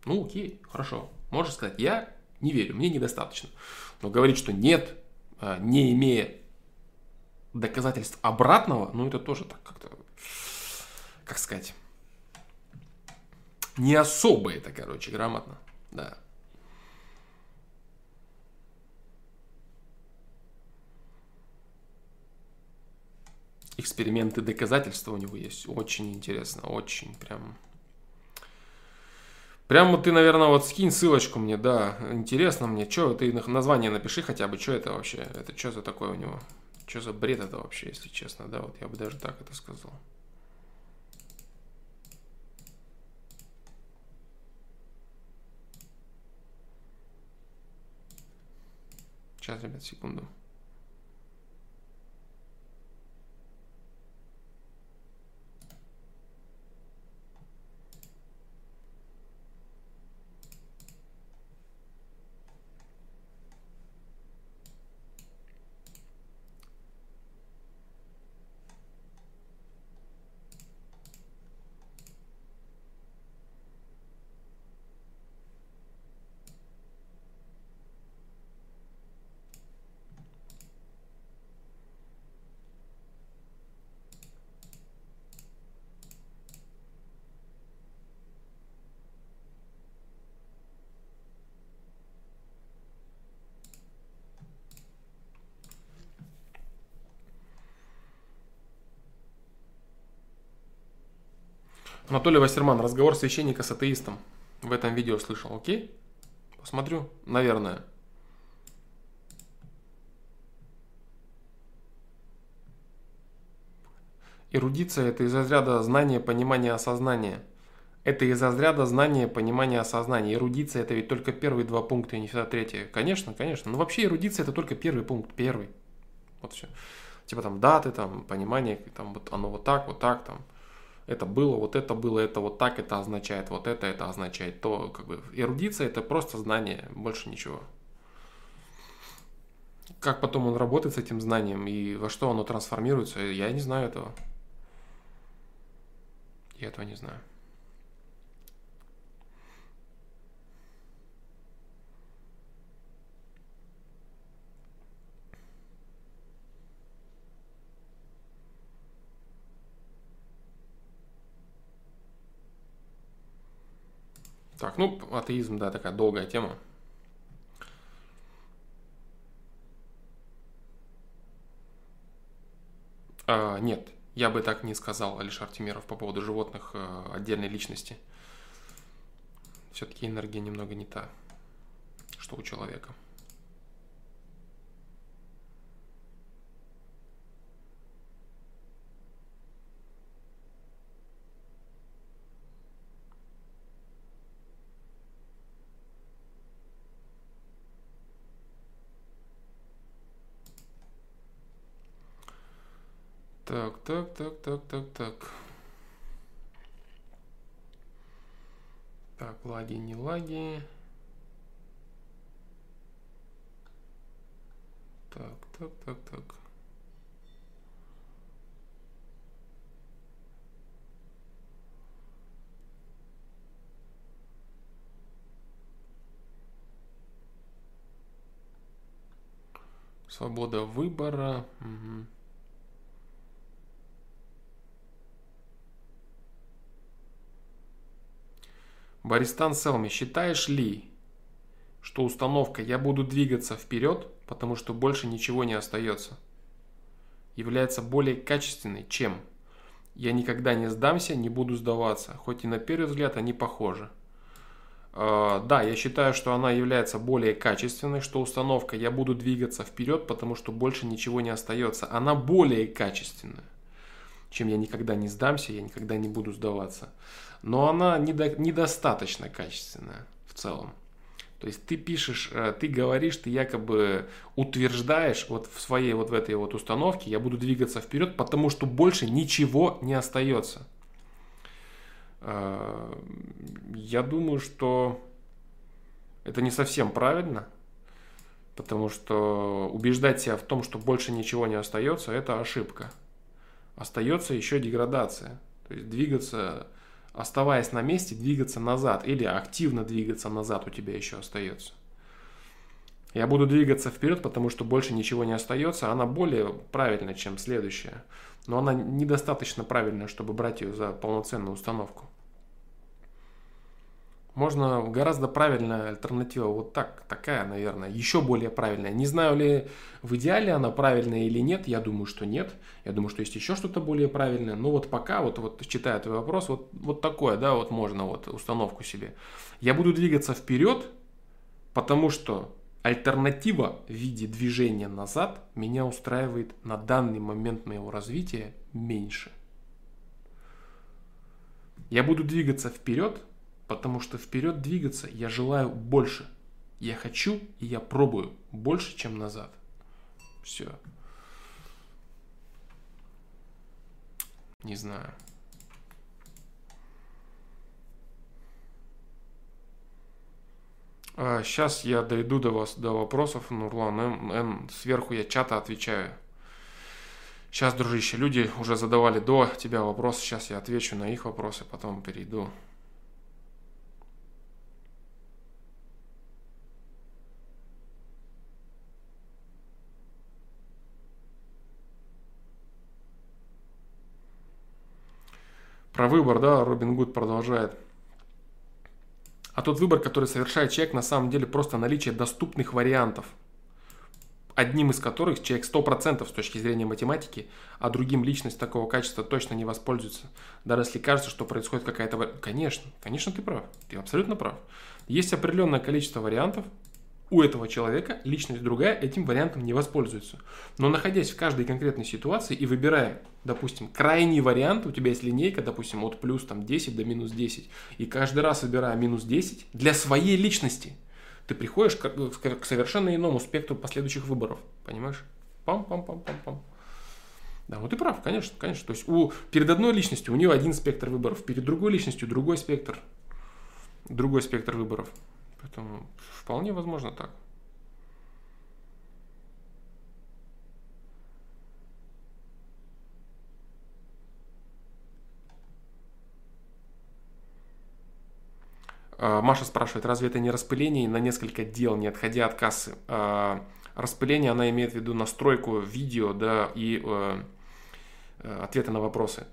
Ну окей, хорошо. Можешь сказать, я не верю, мне недостаточно. Но говорить, что нет, не имея доказательств обратного, ну это тоже так как-то, как сказать, не особо это, короче, грамотно. Да. Эксперименты доказательства у него есть. Очень интересно, очень прям. Прямо ты, наверное, вот скинь ссылочку мне, да. Интересно мне, что ты название напиши хотя бы, что это вообще, это что за такое у него? Что за бред это вообще, если честно, да, вот я бы даже так это сказал. Сейчас, ребят, секунду. Анатолий Васерман. Разговор священника с атеистом. В этом видео слышал. Окей? Посмотрю. Наверное. Эрудиция – это из разряда знания, понимания, осознания. Это из разряда знания, понимания, осознания. Эрудиция – это ведь только первые два пункта, и не всегда третье. Конечно, конечно. Но вообще эрудиция – это только первый пункт, первый. Вот все. Типа там даты, там понимание, там вот оно вот так, вот так, там. Это было, вот это было, это вот так, это означает, вот это, это означает то, как бы. Эрудиция – это просто знание, больше ничего. Как потом он работает с этим знанием и во что оно трансформируется, я не знаю этого. Я этого не знаю. Так, ну, атеизм, да, такая долгая тема. А, нет, я бы так не сказал, Алишер Артемиров, по поводу животных а, отдельной личности. Все-таки энергия немного не та, что у человека. Так, так, так, так, так, так. Так, лаги, не лаги. Так, так, так, так. Свобода выбора. Угу. Баристан Селми, считаешь ли, что установка «я буду двигаться вперед, потому что больше ничего не остается» является более качественной, чем «я никогда не сдамся, не буду сдаваться», хоть и на первый взгляд они похожи? Э, да, я считаю, что она является более качественной, что установка «я буду двигаться вперед, потому что больше ничего не остается» она более качественная, чем «я никогда не сдамся, я никогда не буду сдаваться». Но она недо, недостаточно качественная в целом. То есть ты пишешь, ты говоришь, ты якобы утверждаешь вот в своей вот в этой вот установке «я буду двигаться вперед, потому что больше ничего не остается». Я думаю, что это не совсем правильно, потому что убеждать себя в том, что больше ничего не остается, это ошибка. Остается еще деградация. То есть двигаться, оставаясь на месте, двигаться назад. Или активно двигаться назад у тебя еще остается. «Я буду двигаться вперед, потому что больше ничего не остается». Она более правильная, чем следующая. Но она недостаточно правильная, чтобы брать ее за полноценную установку. Можно гораздо правильная альтернатива. Вот так, такая, наверное, еще более правильная. Не знаю, ли в идеале она правильная или нет. Я думаю, что нет. Я думаю, что есть еще что-то более правильное. Но вот пока, вот, вот читая твой вопрос, вот, вот такое, да, вот можно вот установку себе. Я буду двигаться вперед, потому что альтернатива в виде движения назад меня устраивает на данный момент моего развития меньше. Я буду двигаться вперед, потому что вперед двигаться я желаю больше. Я хочу и я пробую больше, чем назад. Все. Не знаю. А, сейчас я дойду до вас, до вопросов. Нурлан, М, М, сверху я чата отвечаю. Сейчас, дружище, люди уже задавали до тебя вопросы. Сейчас я отвечу на их вопросы, потом перейду. Про выбор, да, Робин Гуд продолжает. А тот выбор, который совершает человек, на самом деле просто наличие доступных вариантов, одним из которых человек сто процентов с точки зрения математики, а другим личность такого качества точно не воспользуется. Даже если кажется, что происходит какая-то... Конечно, конечно, ты прав, ты абсолютно прав. Есть определенное количество вариантов, у этого человека личность другая этим вариантом не воспользуется. Но находясь в каждой конкретной ситуации и выбирая допустим, крайний вариант, у тебя есть линейка, допустим, от плюс там, десять до минус десять, и каждый раз, выбирая минус десять, для своей личности ты приходишь к, к, к совершенно иному спектру последующих выборов, понимаешь? Пам-пам-пам-пам-пам. Да, ну ты прав, конечно, конечно. То есть у, перед одной личностью у нее один спектр выборов, перед другой личностью другой спектр, другой спектр выборов. Поэтому вполне возможно так. Маша спрашивает, разве это не распыление на несколько дел, не отходя от кассы? Распыление, она имеет в виду настройку видео, да, и э, ответы на вопросы.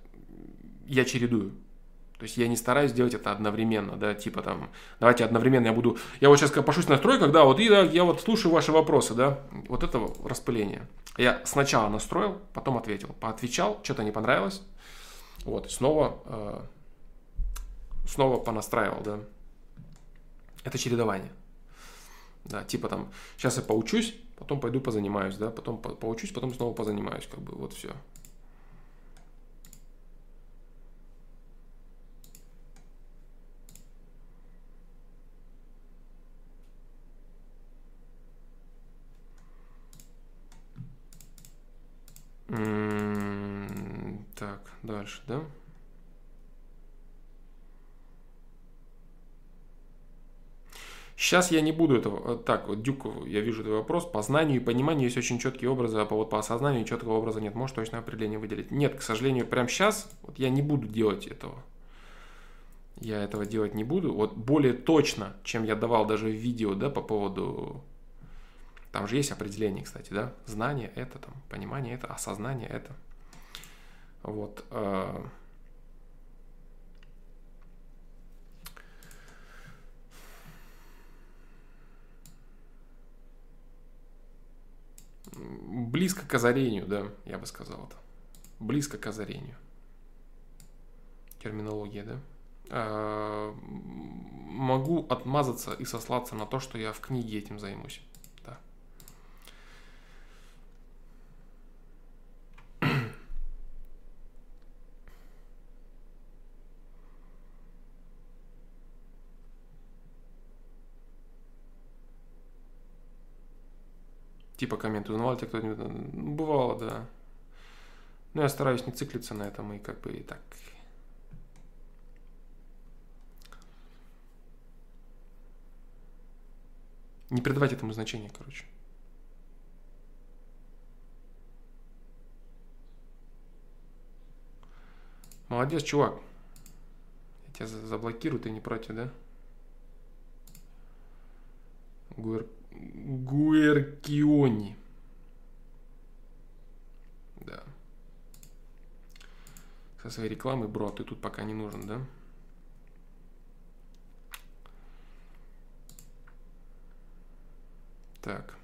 Я чередую. То есть я не стараюсь делать это одновременно, да, типа там, давайте одновременно я буду, я вот сейчас копошусь в настройках, да, вот и да, я вот слушаю ваши вопросы, да, вот это распыление. Я сначала настроил, потом ответил, поотвечал, что-то не понравилось, вот, снова, э, снова понастраивал, да. Это чередование. Да, типа там, сейчас я поучусь, потом пойду позанимаюсь, да, потом по поучусь, потом снова позанимаюсь, как бы, вот все. М-м-м, так, дальше, да? Сейчас я не буду этого... Так, вот, Дюк, я вижу твой вопрос. По знанию и пониманию есть очень четкие образы, а по, вот, по осознанию четкого образа нет. Можешь точное определение выделить? Нет, к сожалению, прямо сейчас вот, я не буду делать этого. Я этого делать не буду. Вот более точно, чем я давал даже в видео, да, по поводу... Там же есть определение, кстати, да? Знание – это, там, понимание – это, осознание – это. Вот... Близко к озарению, да, я бы сказал это. Близко к озарению. Терминология, да. А, могу отмазаться и сослаться на то, что я в книге этим займусь. Да. Типа комменты узнавал, тебя кто-нибудь... Ну, бывало, да. Но я стараюсь не циклиться на этом и как бы и так. Не придавать этому значения, короче. Молодец, чувак. Я тебя заблокирую, ты не против, да? Гуэр... Гуэркиони. Да. Со своей рекламой, бро, ты тут пока не нужен, да? Так.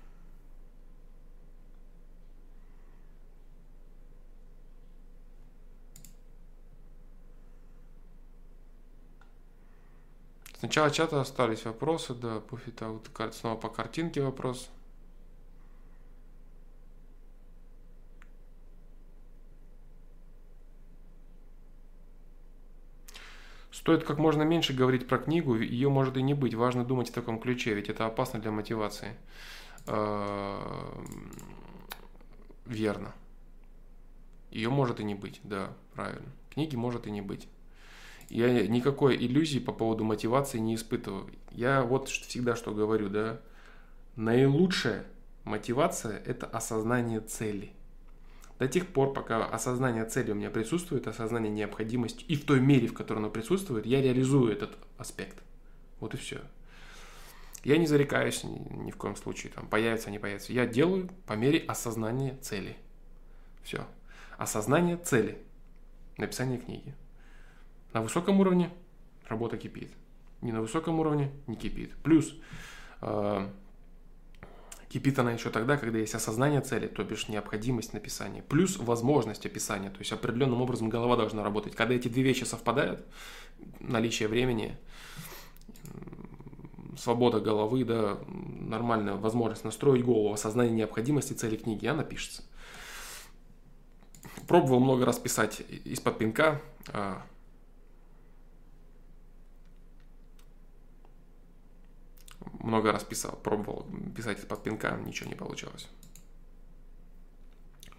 С начала чата остались вопросы, да, пуфит аут, снова по картинке вопрос. Стоит как можно меньше говорить про книгу, ее может и не быть, важно думать в таком ключе, ведь это опасно для мотивации. Верно. Ее может и не быть, да, правильно. Книги может и не быть. Я никакой иллюзии по поводу мотивации не испытываю. Я вот всегда что говорю, да. Наилучшая мотивация – это осознание цели. До тех пор, пока осознание цели у меня присутствует, осознание необходимости, и в той мере, в которой оно присутствует, я реализую этот аспект. Вот и все. Я не зарекаюсь ни в коем случае, там, появится, не появится. Я делаю по мере осознания цели. Все. Осознание цели. Написание книги. На высоком уровне работа кипит. Не на высоком уровне не кипит. Плюс э, кипит она еще тогда, когда есть осознание цели, то бишь необходимость написания. Плюс возможность описания. То есть определенным образом голова должна работать. Когда эти две вещи совпадают, наличие времени, свобода головы, да, нормальная возможность настроить голову, осознание необходимости цели книги, она пишется. пробовал много раз писать из-под пинка. Много раз писал, пробовал писать из-под пинка, ничего не получалось.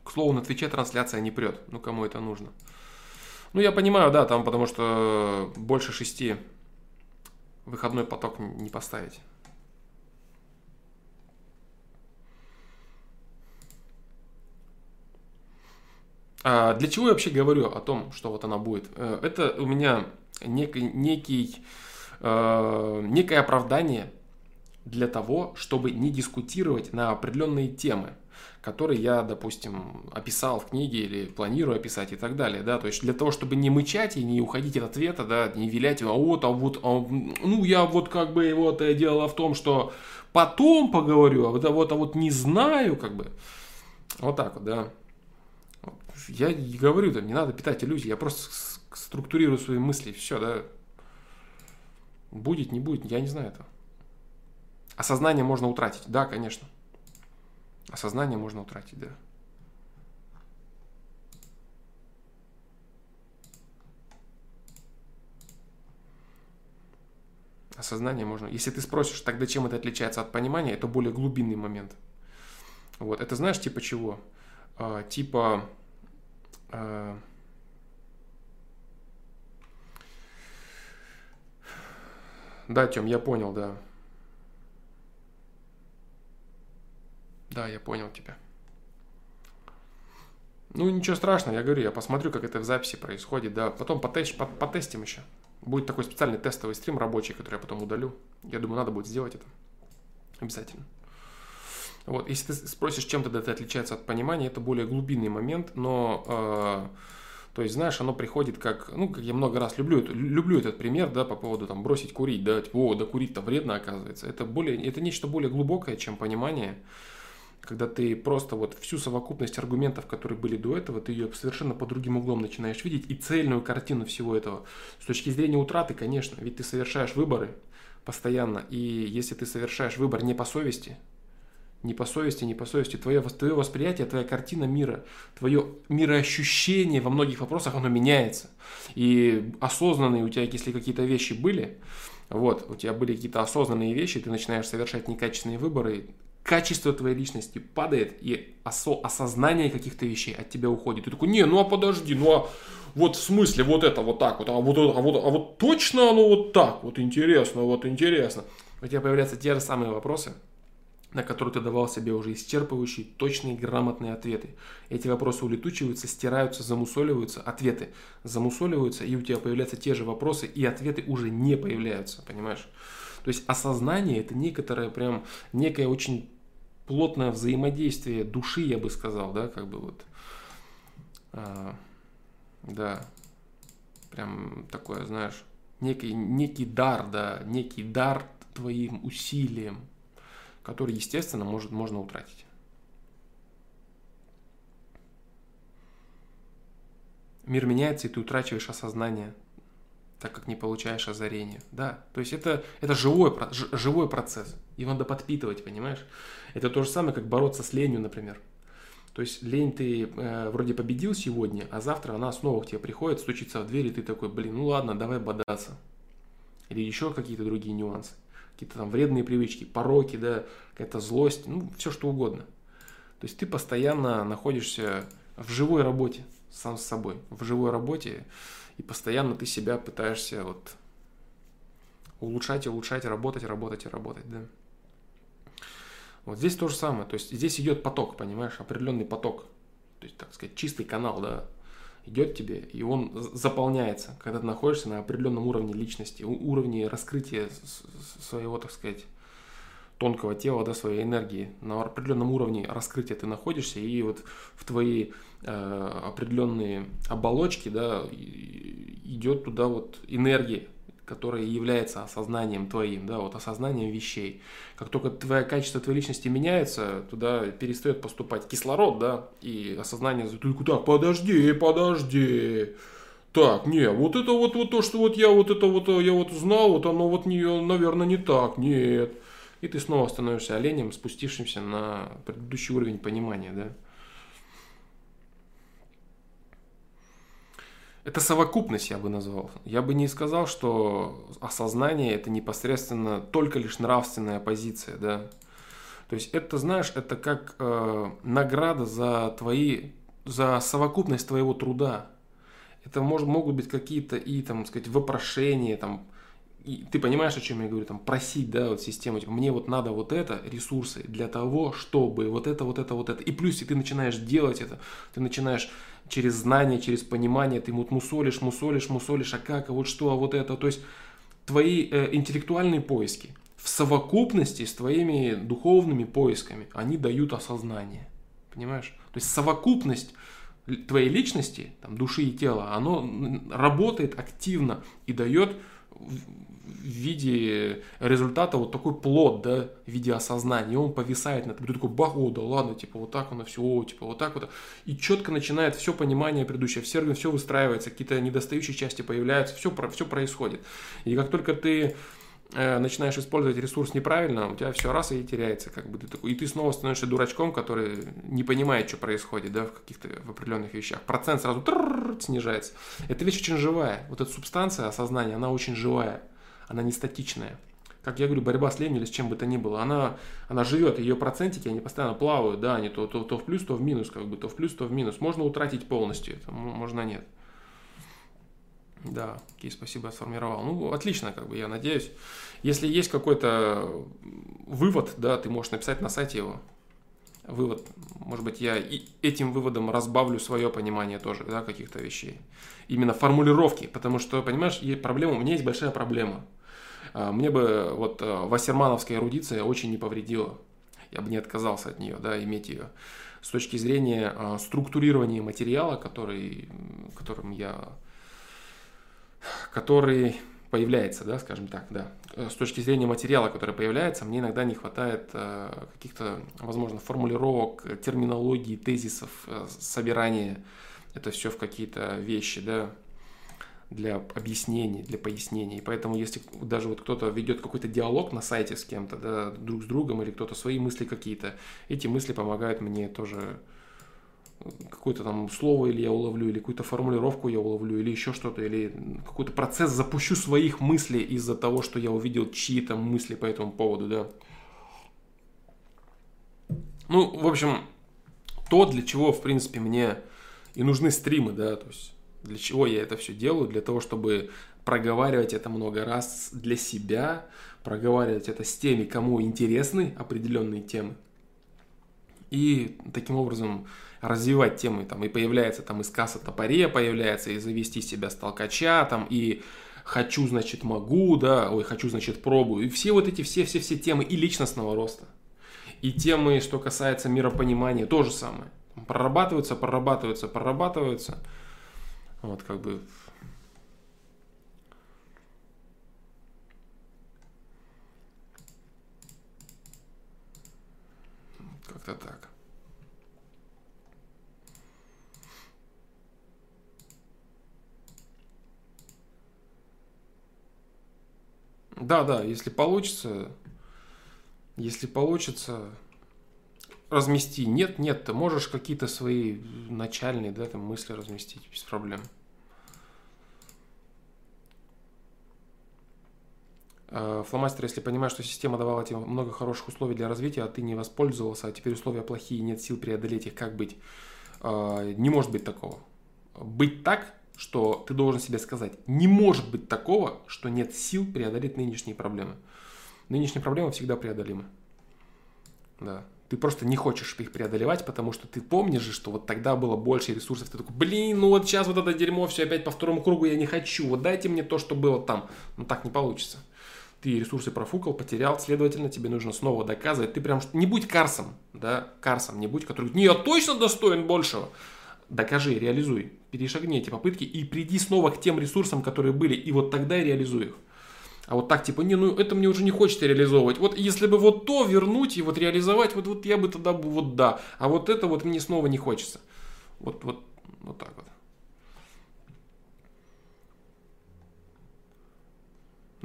К слову, на Твиче трансляция не прет. Ну, кому это нужно? Ну, я понимаю, да, там, потому что больше шести выходной поток не поставить. А для чего я вообще говорю о том, что вот она будет? Это у меня некий, некий, э, некое оправдание для того, чтобы не дискутировать на определенные темы, которые я, допустим, описал в книге или планирую описать и так далее, да, то есть для того, чтобы не мычать и не уходить от ответа, да, не вилять, а вот, а вот, а, ну, я вот как бы вот делала в том, что потом поговорю, а вот, а вот, а вот не знаю, как бы, вот так вот, да. Я говорю, да, не надо питать иллюзии, я просто структурирую свои мысли, все, да, будет, не будет, я не знаю этого. Осознание можно утратить, да, конечно. Осознание можно утратить, да. Осознание можно... Если ты спросишь, тогда чем это отличается от понимания, это более глубинный момент. Вот, это знаешь, типа чего? А, типа... А... Да, Тём, я понял, да. Да, я понял тебя. Ну, ничего страшного, я говорю, я посмотрю, как это в записи происходит, да. Потом потест, потестим еще. Будет такой специальный тестовый стрим рабочий, который я потом удалю. Я думаю, надо будет сделать это. Обязательно. Вот, если ты спросишь, чем тогда это отличается от понимания, это более глубинный момент, но... Э, то есть, знаешь, оно приходит как... Ну, как я много раз люблю, люблю этот пример, да, по поводу там бросить курить, да. Типа, о, да курить-то вредно, оказывается. Это, более, это нечто более глубокое, чем понимание. Когда ты просто вот всю совокупность аргументов, которые были до этого, ты ее совершенно под другим углом начинаешь видеть и цельную картину всего этого. С точки зрения утраты, конечно, ведь ты совершаешь выборы постоянно, и если ты совершаешь выбор не по совести, не по совести, не по совести, твое, твое восприятие, твоя картина мира, твое мироощущение во многих вопросах, оно меняется. И осознанные у тебя, если какие-то вещи были, вот, у тебя были какие-то осознанные вещи, ты начинаешь совершать некачественные выборы, качество твоей личности падает, и осо- осознание каких-то вещей от тебя уходит. Ты такой, не, ну а подожди, ну а вот в смысле вот это вот так вот, а вот, а вот, а вот точно оно вот так, вот интересно, вот интересно. У тебя появляются те же самые вопросы, на которые ты давал себе уже исчерпывающие, точные, грамотные ответы. Эти вопросы улетучиваются, стираются, замусоливаются, ответы замусоливаются, и у тебя появляются те же вопросы, и ответы уже не появляются, понимаешь? То есть осознание – это некоторое прям, некое очень плотное взаимодействие души, я бы сказал, да, как бы вот, а, да, прям такое, знаешь, некий, некий дар, да, некий дар твоим усилием, который, естественно, может, можно утратить. Мир меняется, и ты утрачиваешь осознание, так как не получаешь озарение. Да, то есть это, это живой, живой процесс. Его надо подпитывать, понимаешь? Это то же самое, как бороться с ленью, например. То есть лень ты э, вроде победил сегодня, а завтра она снова к тебе приходит, стучится в дверь, и ты такой, блин, ну ладно, давай бодаться. Или еще какие-то другие нюансы. Какие-то там вредные привычки, пороки, да, какая-то злость, ну все что угодно. То есть ты постоянно находишься в живой работе сам с собой, в живой работе, и постоянно ты себя пытаешься вот улучшать, улучшать, работать, работать и работать, да. Вот здесь то же самое. То есть здесь идет поток, понимаешь, определенный поток. То есть, так сказать, чистый канал, да, идет тебе, и он заполняется, когда ты находишься на определенном уровне личности, уровне раскрытия своего, так сказать, тонкого тела, да, своей энергии. На определенном уровне раскрытия ты находишься, и вот в твои э, определенные оболочки, да, идет туда вот энергия, которая является осознанием твоим, да, вот осознанием вещей. Как только твое качество твоей личности меняется, туда перестает поступать кислород, да, и осознание, так, подожди, подожди. Так, не, вот это вот, вот то, что вот я вот это вот я вот знал, вот оно вот, не, наверное, не так, нет. И ты снова становишься оленем, спустившимся на предыдущий уровень понимания, да? Это совокупность, я бы назвал. Я бы не сказал, что осознание – это непосредственно только лишь нравственная позиция, да. То есть это, знаешь, это как э, награда за твои, за совокупность твоего труда. Это может, могут быть какие-то и, там, сказать, вопрошения, там, и ты понимаешь, о чем я говорю, там, просить, да, вот систему, типа, мне вот надо вот это, ресурсы для того, чтобы вот это, вот это, вот это. И плюс, и ты начинаешь делать это, ты начинаешь через знание, через понимание, ты вот мусолишь, мусолишь, мусолишь, а как, а вот что, а вот это. То есть твои э, интеллектуальные поиски в совокупности с твоими духовными поисками, они дают осознание, понимаешь? То есть совокупность твоей личности, там, души и тела, оно работает активно и дает в виде результата вот такой плод, да, в виде осознания, и он повисает на тобой, такой, бах, о, да ладно, типа, вот так оно все, о, типа, вот так вот, и четко начинает все понимание предыдущее, в сервис все выстраивается, какие-то недостающие части появляются, все, все происходит, и как только ты начинаешь использовать ресурс неправильно, у тебя все раз и теряется, как бы ты такой, и ты снова становишься дурачком, который не понимает, что происходит, да, в каких-то в определенных вещах. Процент сразу снижается. Эта вещь очень живая. Вот эта субстанция осознания, она очень живая, она не статичная. Как я говорю, борьба с ленью или с чем бы то ни было, она, она живет, ее процентики, они постоянно плавают, да, они то, то, то в плюс, то в минус, как бы, то в плюс, то в минус. Можно утратить полностью, это можно нет. Да, окей, спасибо, я сформировал. Ну, отлично, как бы, я надеюсь. Если есть какой-то вывод, да, ты можешь написать на сайте его. Вывод. Может быть, я и этим выводом разбавлю свое понимание тоже, да, каких-то вещей. Именно формулировки, потому что, понимаешь, проблема, у меня есть большая проблема. Мне бы вот васермановская эрудиция очень не повредила. Я бы не отказался от нее, да, иметь ее. С точки зрения структурирования материала, который, которым я... который появляется, да, скажем так, да. С точки зрения материала, который появляется, мне иногда не хватает э, каких-то, возможно, формулировок, терминологии, тезисов, э, собирания. Это все в какие-то вещи, да, для объяснений, для пояснений. Поэтому если даже вот кто-то ведет какой-то диалог на сайте с кем-то, да, друг с другом, или кто-то свои мысли какие-то, эти мысли помогают мне тоже... Какое-то там слово или я уловлю, или какую-то формулировку я уловлю, или еще что-то, или какой-то процесс запущу своих мыслей из-за того, что я увидел чьи-то мысли по этому поводу, да. Ну, в общем, то, для чего, в принципе, мне и нужны стримы, да, то есть для чего я это все делаю, для того, чтобы проговаривать это много раз для себя, проговаривать это с теми, кому интересны определенные темы. И таким образом развивать темы, там, и появляется там из касса топоря, появляется, и завести себя с толкача, там, и хочу, значит, могу, да, ой, хочу, значит, пробую. И все вот эти, все-все-все темы и личностного роста, и темы, что касается миропонимания, то же самое. Прорабатываются, прорабатываются, прорабатываются. Вот, как бы... Как-то так. Да, да, если получится, если получится, размести. Нет, нет, ты можешь какие-то свои начальные, да, там, мысли разместить без проблем. Фломастер, если понимаешь, что система давала тебе много хороших условий для развития, а ты не воспользовался, а теперь условия плохие, нет сил преодолеть их, как быть? Не может быть такого. Быть так, что ты должен себе сказать, не может быть такого, что нет сил преодолеть нынешние проблемы. Нынешние проблемы всегда преодолимы. Да. Ты просто не хочешь их преодолевать, потому что ты помнишь же, что вот тогда было больше ресурсов. Ты такой, блин, ну вот сейчас вот это дерьмо, все опять по второму кругу я не хочу. Вот дайте мне то, что было там. Но так не получится. Ты ресурсы профукал, потерял, следовательно, тебе нужно снова доказывать. Ты прям, не будь Карсом, да, Карсом не будь, который говорит, не, я точно достоин большего. Докажи, реализуй, перешагни эти попытки и приди снова к тем ресурсам, которые были, и вот тогда и реализуй их. А вот так, типа, не, ну это мне уже не хочется реализовывать. Вот если бы вот то вернуть и вот реализовать, вот, вот я бы тогда, вот да, а вот это вот мне снова не хочется. Вот, вот, вот так вот.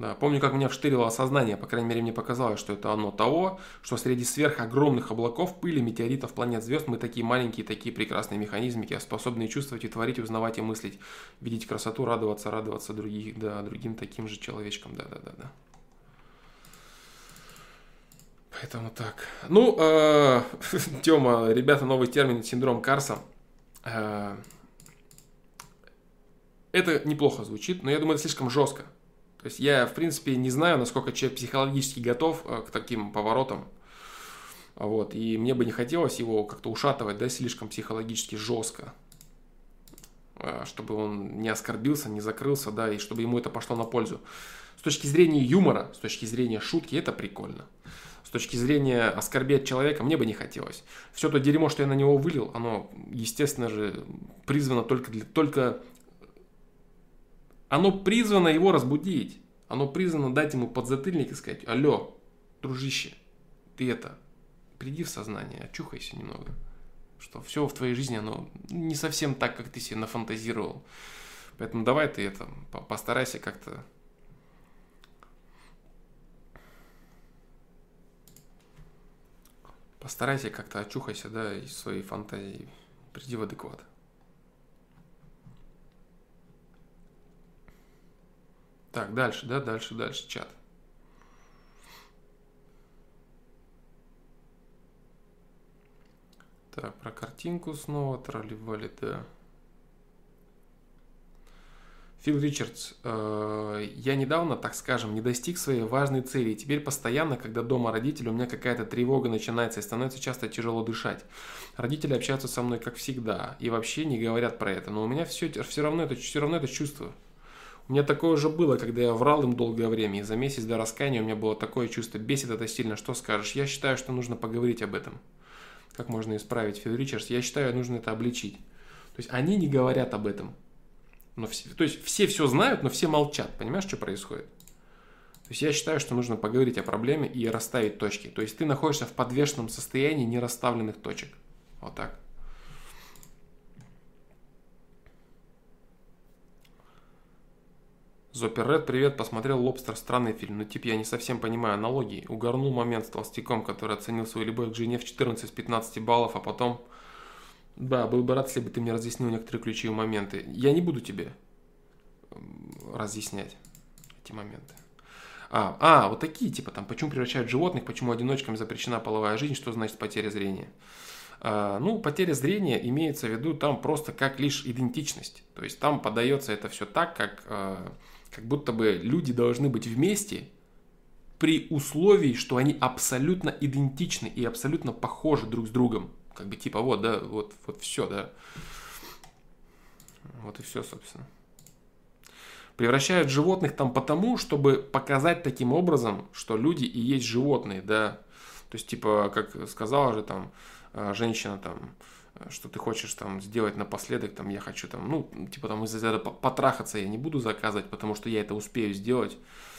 Да, помню, как меня вштырило осознание, по крайней мере, мне показалось, что это оно того, что среди сверхогромных облаков, пыли, метеоритов, планет, звезд мы такие маленькие, такие прекрасные механизмики, способные чувствовать и творить, узнавать и мыслить, видеть красоту, радоваться, радоваться других, да, другим таким же человечкам, да-да-да-да. Поэтому так. Ну, э, Тёма, ребята, новый термин, синдром Карса. Э, это неплохо звучит, но я думаю, это слишком жестко. То есть я, в принципе, не знаю, насколько человек психологически готов к таким поворотам. Вот. И мне бы не хотелось его как-то ушатывать, да, слишком психологически жестко. Чтобы он не оскорбился, не закрылся, да, и чтобы ему это пошло на пользу. С точки зрения юмора, с точки зрения шутки, это прикольно. С точки зрения оскорбить человека мне бы не хотелось. Все то дерьмо, что я на него вылил, оно, естественно же, призвано только для... Только... Оно призвано его разбудить. Оно призвано дать ему подзатыльник и сказать: алло, дружище, ты это, приди в сознание, очухайся немного. Что все в твоей жизни, оно не совсем так, как ты себе нафантазировал. Поэтому давай ты это, постарайся как-то... Постарайся как-то очухайся, да, из своей фантазии. Приди в адекват. Так, дальше, да, дальше, дальше, чат. Так, про картинку снова тролливали, да. Фил Ричардз, э, я недавно, так скажем, не достиг своей важной цели. И теперь постоянно, когда дома родители, у меня какая-то тревога начинается и становится часто тяжело дышать. Родители общаются со мной как всегда и вообще не говорят про это. Но у меня все, все, равно, это, все равно это чувство. У меня такое уже было, когда я врал им долгое время, и за месяц до раскаяния у меня было такое чувство. Бесит это сильно, что скажешь? Я считаю, что нужно поговорить об этом. Как можно исправить, Фил Ричардз? Я считаю, нужно это обличить. То есть они не говорят об этом. Но все, то есть все все знают, но все молчат. Понимаешь, что происходит? То есть я считаю, что нужно поговорить о проблеме и расставить точки. То есть ты находишься в подвешенном состоянии нерасставленных точек. Вот так. Зоппер Рэд, привет, посмотрел «Лобстер», странный фильм, но типа я не совсем понимаю аналогии. Угорнул момент с толстяком, который оценил свою любовь к жене в четырнадцать с пятнадцати баллов, а потом... Да, был бы рад, если бы ты мне разъяснил некоторые ключевые моменты. Я не буду тебе разъяснять эти моменты. А, а вот такие, типа там, почему превращают животных, почему одиночкам запрещена половая жизнь, что значит потеря зрения. Ну, потеря зрения имеется в виду там просто как лишь идентичность. То есть там подается это все так, как, как будто бы люди должны быть вместе при условии, что они абсолютно идентичны и абсолютно похожи друг с другом. Как бы типа вот, да, вот, вот все, да. Вот и все, собственно. Превращают животных там потому, чтобы показать таким образом, что люди и есть животные, да. То есть типа, как сказала же там... женщина там, что ты хочешь там сделать напоследок, там я хочу там, ну, типа там из-за этого потрахаться я не буду заказывать, потому что я это успею сделать.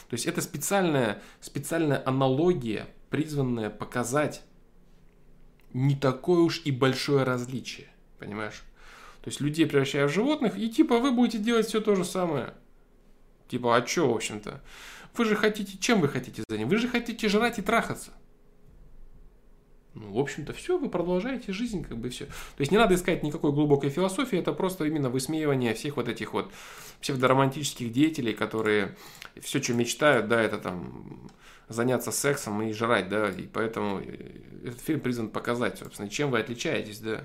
То есть это специальная, специальная аналогия, призванная показать не такое уж и большое различие, понимаешь? То есть людей превращают в животных, и типа вы будете делать все то же самое. Типа, а чё, в общем-то? Вы же хотите, чем вы хотите заниматься? Вы же хотите жрать и трахаться. Ну, в общем-то, все, вы продолжаете жизнь, как бы все. То есть не надо искать никакой глубокой философии, это просто именно высмеивание всех вот этих вот псевдоромантических деятелей, которые все, что мечтают, да, это там заняться сексом и жрать, да, и поэтому этот фильм призван показать, собственно, чем вы отличаетесь, да.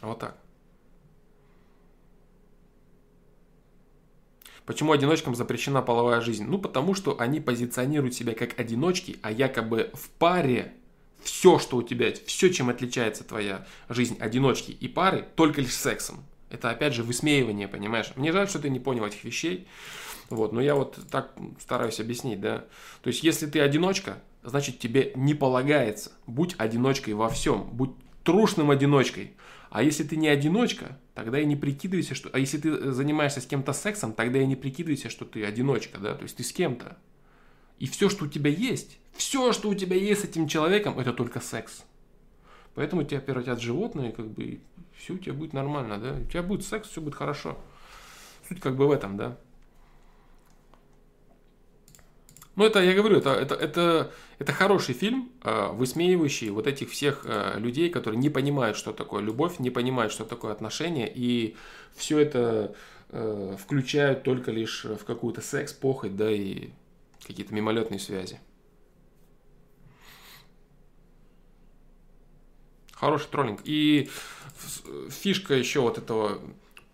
Вот так. Почему одиночкам запрещена половая жизнь? Ну, потому что они позиционируют себя как одиночки, а якобы в паре все, что у тебя, все, чем отличается твоя жизнь одиночки и пары, только лишь сексом. Это, опять же, высмеивание, понимаешь? Мне жаль, что ты не понял этих вещей, вот, но я вот так стараюсь объяснить, да. То есть, если ты одиночка, значит, тебе не полагается. Будь одиночкой во всем, будь трушным одиночкой. А если ты не одиночка, тогда и не прикидывайся, что... А если ты занимаешься с кем-то сексом, тогда и не прикидывайся, что ты одиночка, да, то есть ты с кем-то. И все, что у тебя есть, все, что у тебя есть с этим человеком, это только секс. Поэтому тебя превратят в животное, как бы, все у тебя будет нормально, да. У тебя будет секс, все будет хорошо. Суть как бы в этом, да. Ну, это, я говорю, это, это, это, это хороший фильм, высмеивающий вот этих всех людей, которые не понимают, что такое любовь, не понимают, что такое отношения, и все это включают только лишь в какую-то секс, похоть, да, и какие-то мимолетные связи. Хороший троллинг. И фишка еще вот этого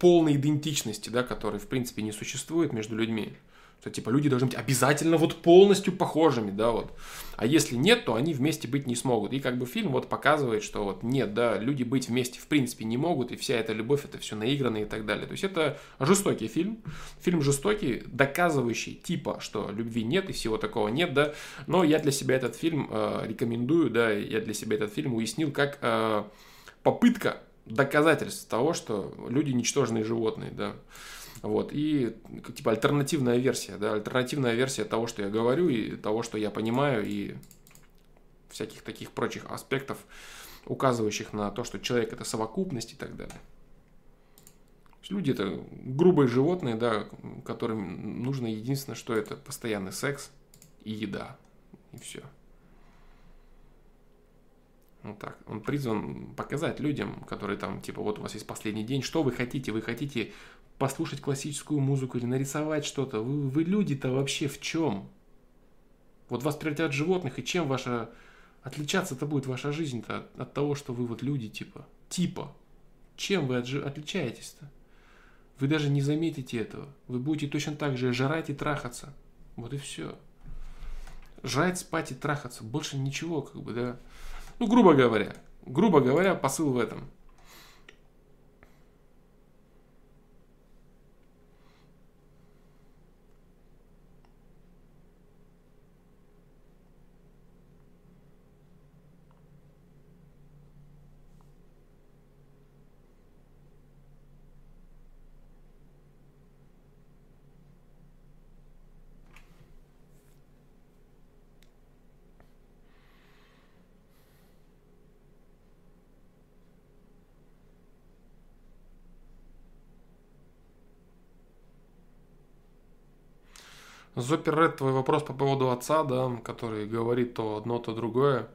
полной идентичности, да, которой, в принципе, не существует между людьми. Что, типа, люди должны быть обязательно вот полностью похожими, да, вот. А если нет, то они вместе быть не смогут. И как бы фильм вот показывает, что вот нет, да, люди быть вместе в принципе не могут, и вся эта любовь, это все наиграно и так далее. То есть это жестокий фильм, фильм жестокий, доказывающий типа, что любви нет и всего такого нет, да. Но я для себя этот фильм э, рекомендую, да, я для себя этот фильм уяснил как э, попытка доказательств того, что люди ничтожные животные, да. Вот, и типа альтернативная версия, да, альтернативная версия того, что я говорю, и того, что я понимаю, и всяких таких прочих аспектов, указывающих на то, что человек — это совокупность и так далее. Люди — это грубые животные, да, которым нужно единственное, что это постоянный секс и еда, и все. Вот так. Он призван показать людям, которые там, типа, вот у вас есть последний день, что вы хотите? Вы хотите послушать классическую музыку или нарисовать что-то? Вы, вы люди-то вообще в чем? Вот вас превратят в животных, и чем ваша... Отличаться-то будет ваша жизнь-то от, от того, что вы вот люди, типа. Типа. Чем вы от, отличаетесь-то? Вы даже не заметите этого. Вы будете точно так же жрать и трахаться. Вот и все. Жрать, спать и трахаться. Больше ничего, как бы, да... Ну, грубо говоря, грубо говоря, посыл в этом. Зоппер Рэд, твой вопрос по поводу отца, да, который говорит то одно, то другое.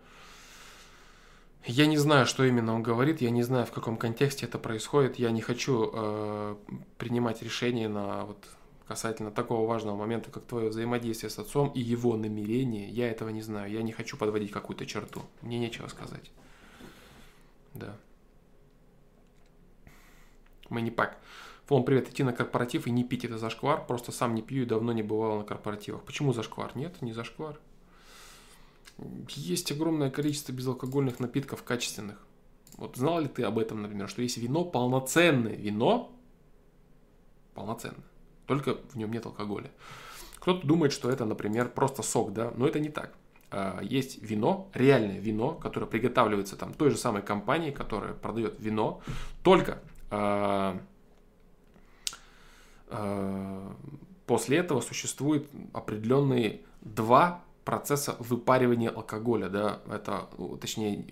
Я не знаю, что именно он говорит, я не знаю, в каком контексте это происходит. Я не хочу э, принимать решение на, вот, касательно такого важного момента, как твое взаимодействие с отцом и его намерение. Я этого не знаю, я не хочу подводить какую-то черту. Мне нечего сказать. Да. Манипак. Флом, привет, идти на корпоратив и не пить — это зашквар. Просто сам не пью и давно не бывал на корпоративах. Почему зашквар? Нет, не зашквар. Есть огромное количество безалкогольных напитков качественных. Вот знал ли ты об этом, например, что есть вино полноценное? Вино полноценное. Только в нем нет алкоголя. Кто-то думает, что это, например, просто сок, да? Но это не так. Есть вино, реальное вино, которое приготавливается там той же самой компанией, которая продает вино. Только... после этого существует определенные два процесса выпаривания алкоголя, да, это, точнее,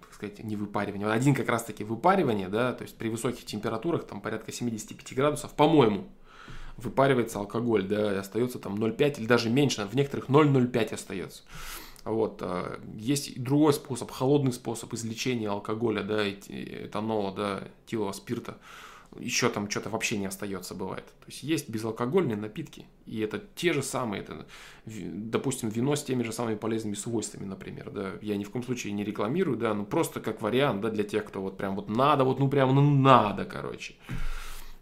так сказать, не выпаривание, один как раз-таки выпаривание, да, то есть при высоких температурах, там порядка семидесяти пяти градусов, по-моему, выпаривается алкоголь, да, и остается там ноль целых пять десятых или даже меньше, в некоторых ноль целых ноль пять остается. Вот, есть другой способ, холодный способ извлечения алкоголя, да, этанола, да, этилового спирта. Еще там что-то вообще не остается, бывает. То есть есть безалкогольные напитки, и это те же самые, это, допустим, вино с теми же самыми полезными свойствами, например, да. Я ни в коем случае не рекламирую, да, ну просто как вариант, да, для тех, кто вот прям вот надо, вот ну прям ну надо, короче.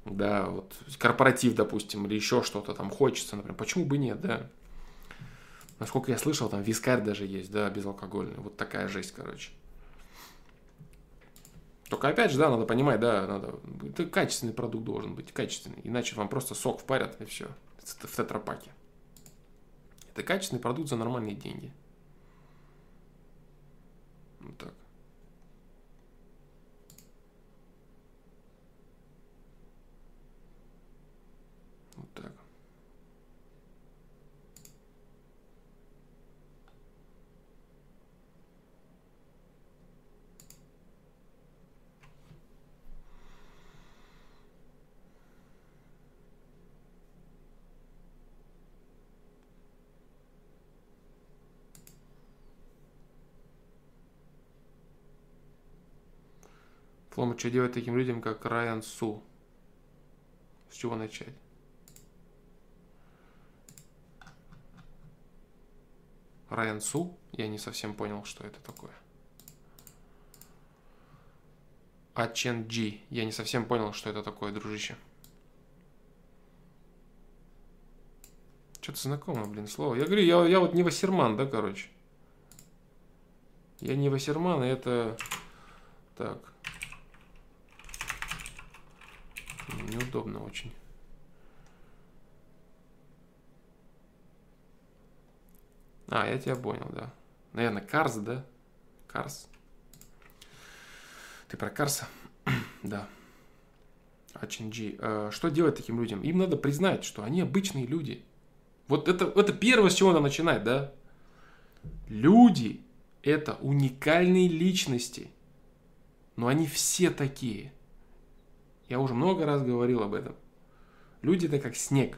Да, вот корпоратив, допустим, или еще что-то там хочется, например, почему бы нет, да. Насколько я слышал, там вискарь даже есть, да, безалкогольный, вот такая жесть, короче. Только опять же, да, надо понимать, да, надо, это качественный продукт должен быть, качественный, иначе вам просто сок впарят и все, в тетрапаке. Это качественный продукт за нормальные деньги. Вот так. Вот так. Клома, что делать таким людям, как Райан Су? С чего начать? Райан Су? Я не совсем понял, что это такое. эйч эн джи. Я не совсем понял, что это такое, дружище. Что-то знакомое, блин, слово. Я говорю, я, я вот не Васерман, да, короче. Я не Васерман, и это... Так. Неудобно очень. А, я тебя понял, да. Наверное, Карс, да? Карс. Ты про Карса? Да. эйч эн джи. Что делать таким людям? Им надо признать, что они обычные люди. Вот это, это первое, с чего надо начинать, да? Люди – это уникальные личности. Но они все такие. Я уже много раз говорил об этом. Люди – это как снег.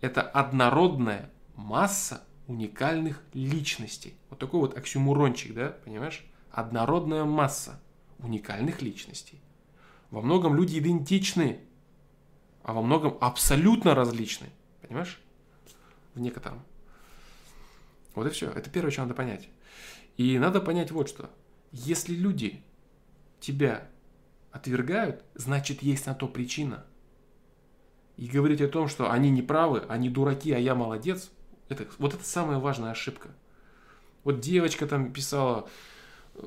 Это однородная масса уникальных личностей. Вот такой вот оксюмурончик, да? Понимаешь? Однородная масса уникальных личностей. Во многом люди идентичны, а во многом абсолютно различны. Понимаешь? В некотором. Вот и все. Это первое, что надо понять. И надо понять вот что. Если люди тебя отвергают, значит, есть на то причина. И говорить о том, что они неправы, они дураки, а я молодец, это, вот это самая важная ошибка. Вот девочка там писала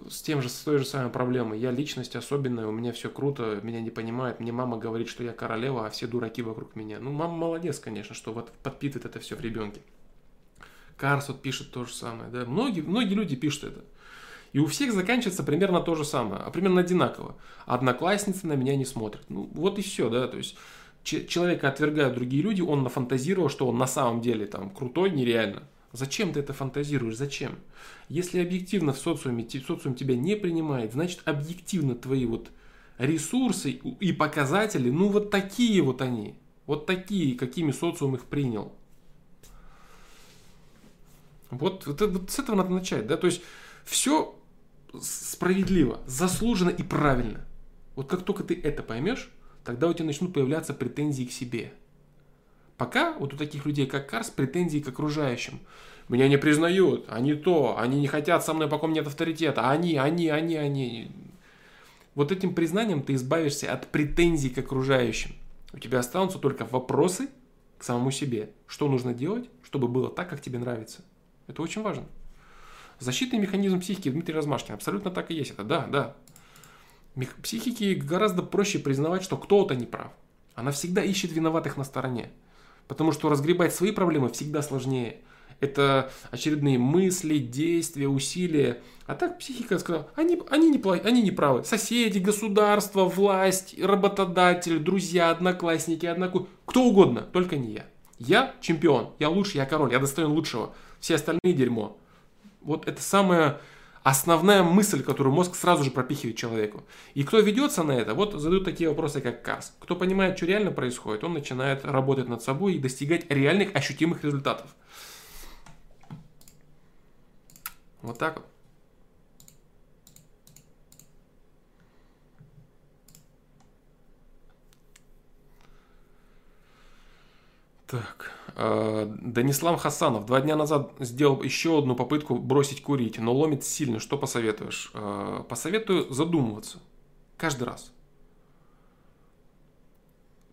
с, тем же, с той же самой проблемой. Я личность особенная, у меня все круто, меня не понимают, мне мама говорит, что я королева, а все дураки вокруг меня. Ну, мама молодец, конечно, что вот подпитывает это все в ребенке. Карс вот пишет то же самое. Да? Многие, многие люди пишут это. И у всех заканчивается примерно то же самое, а примерно одинаково. Одноклассница на меня не смотрит. Ну, вот и все, да, то есть... Человека отвергают другие люди, он нафантазировал, что он на самом деле там крутой, нереально. Зачем ты это фантазируешь? Зачем? Если объективно в социуме, социум тебя не принимает, значит объективно твои вот ресурсы и показатели, ну вот такие вот они. Вот такие, какими социум их принял. Вот, вот, вот с этого надо начать, да? То есть все справедливо, заслуженно и правильно. Вот как только ты это поймешь, тогда у тебя начнут появляться претензии к себе. Пока вот у таких людей, как Карс, претензии к окружающим. Меня не признают, они то, они не хотят со мной, пока у меня нет авторитета, они, они, они, они. Вот этим признанием ты избавишься от претензий к окружающим. У тебя останутся только вопросы к самому себе. Что нужно делать, чтобы было так, как тебе нравится. Это очень важно. Защитный механизм психики Дмитрий Размашкин. Абсолютно так и есть это, да, да. Психике гораздо проще признавать, что кто-то не прав. Она всегда ищет виноватых на стороне. Потому что разгребать свои проблемы всегда сложнее. Это очередные мысли, действия, усилия. А так психика сказала, они, они, не, они не правы. Соседи, государство, власть, работодатель, друзья, одноклассники, однокурсники. Кто угодно, только не я. Я чемпион, я лучший, я король, я достоин лучшего. Все остальные дерьмо. Вот это самое... Основная мысль, которую мозг сразу же пропихивает человеку. И кто ведется на это, вот задают такие вопросы, как Карс. Кто понимает, что реально происходит, он начинает работать над собой и достигать реальных ощутимых результатов. Вот так вот. Так. Данислам Хасанов. Два дня назад сделал еще одну попытку бросить курить, но ломит сильно. Что посоветуешь? Посоветую задумываться. Каждый раз.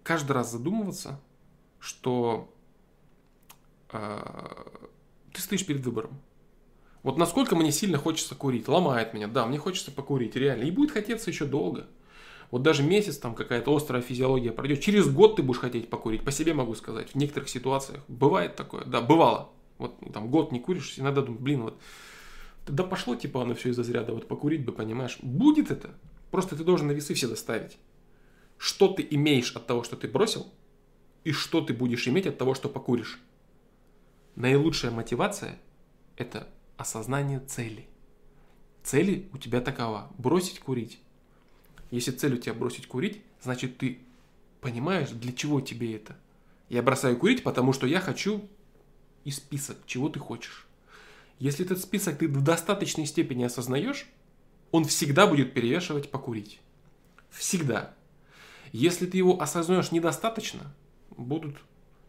Каждый раз задумываться, что ты стоишь перед выбором. Вот насколько мне сильно хочется курить. Ломает меня. Да, мне хочется покурить. Реально. И будет хотеться еще долго. Вот даже месяц там какая-то острая физиология пройдет. Через год ты будешь хотеть покурить. По себе могу сказать. В некоторых ситуациях бывает такое. Да, бывало. Вот там год не куришь, иногда думаешь, блин, вот. Да пошло типа оно все из-за заряда. Вот покурить бы, понимаешь. Будет это. Просто ты должен на весы все доставить. Что ты имеешь от того, что ты бросил? И что ты будешь иметь от того, что покуришь? Наилучшая мотивация – это осознание цели. Цели у тебя такова. Бросить курить. Если цель у тебя бросить курить, значит ты понимаешь, для чего тебе это. Я бросаю курить, потому что я хочу и список, чего ты хочешь. Если этот список ты в достаточной степени осознаешь, он всегда будет перевешивать покурить. Всегда. Если ты его осознаешь недостаточно, будут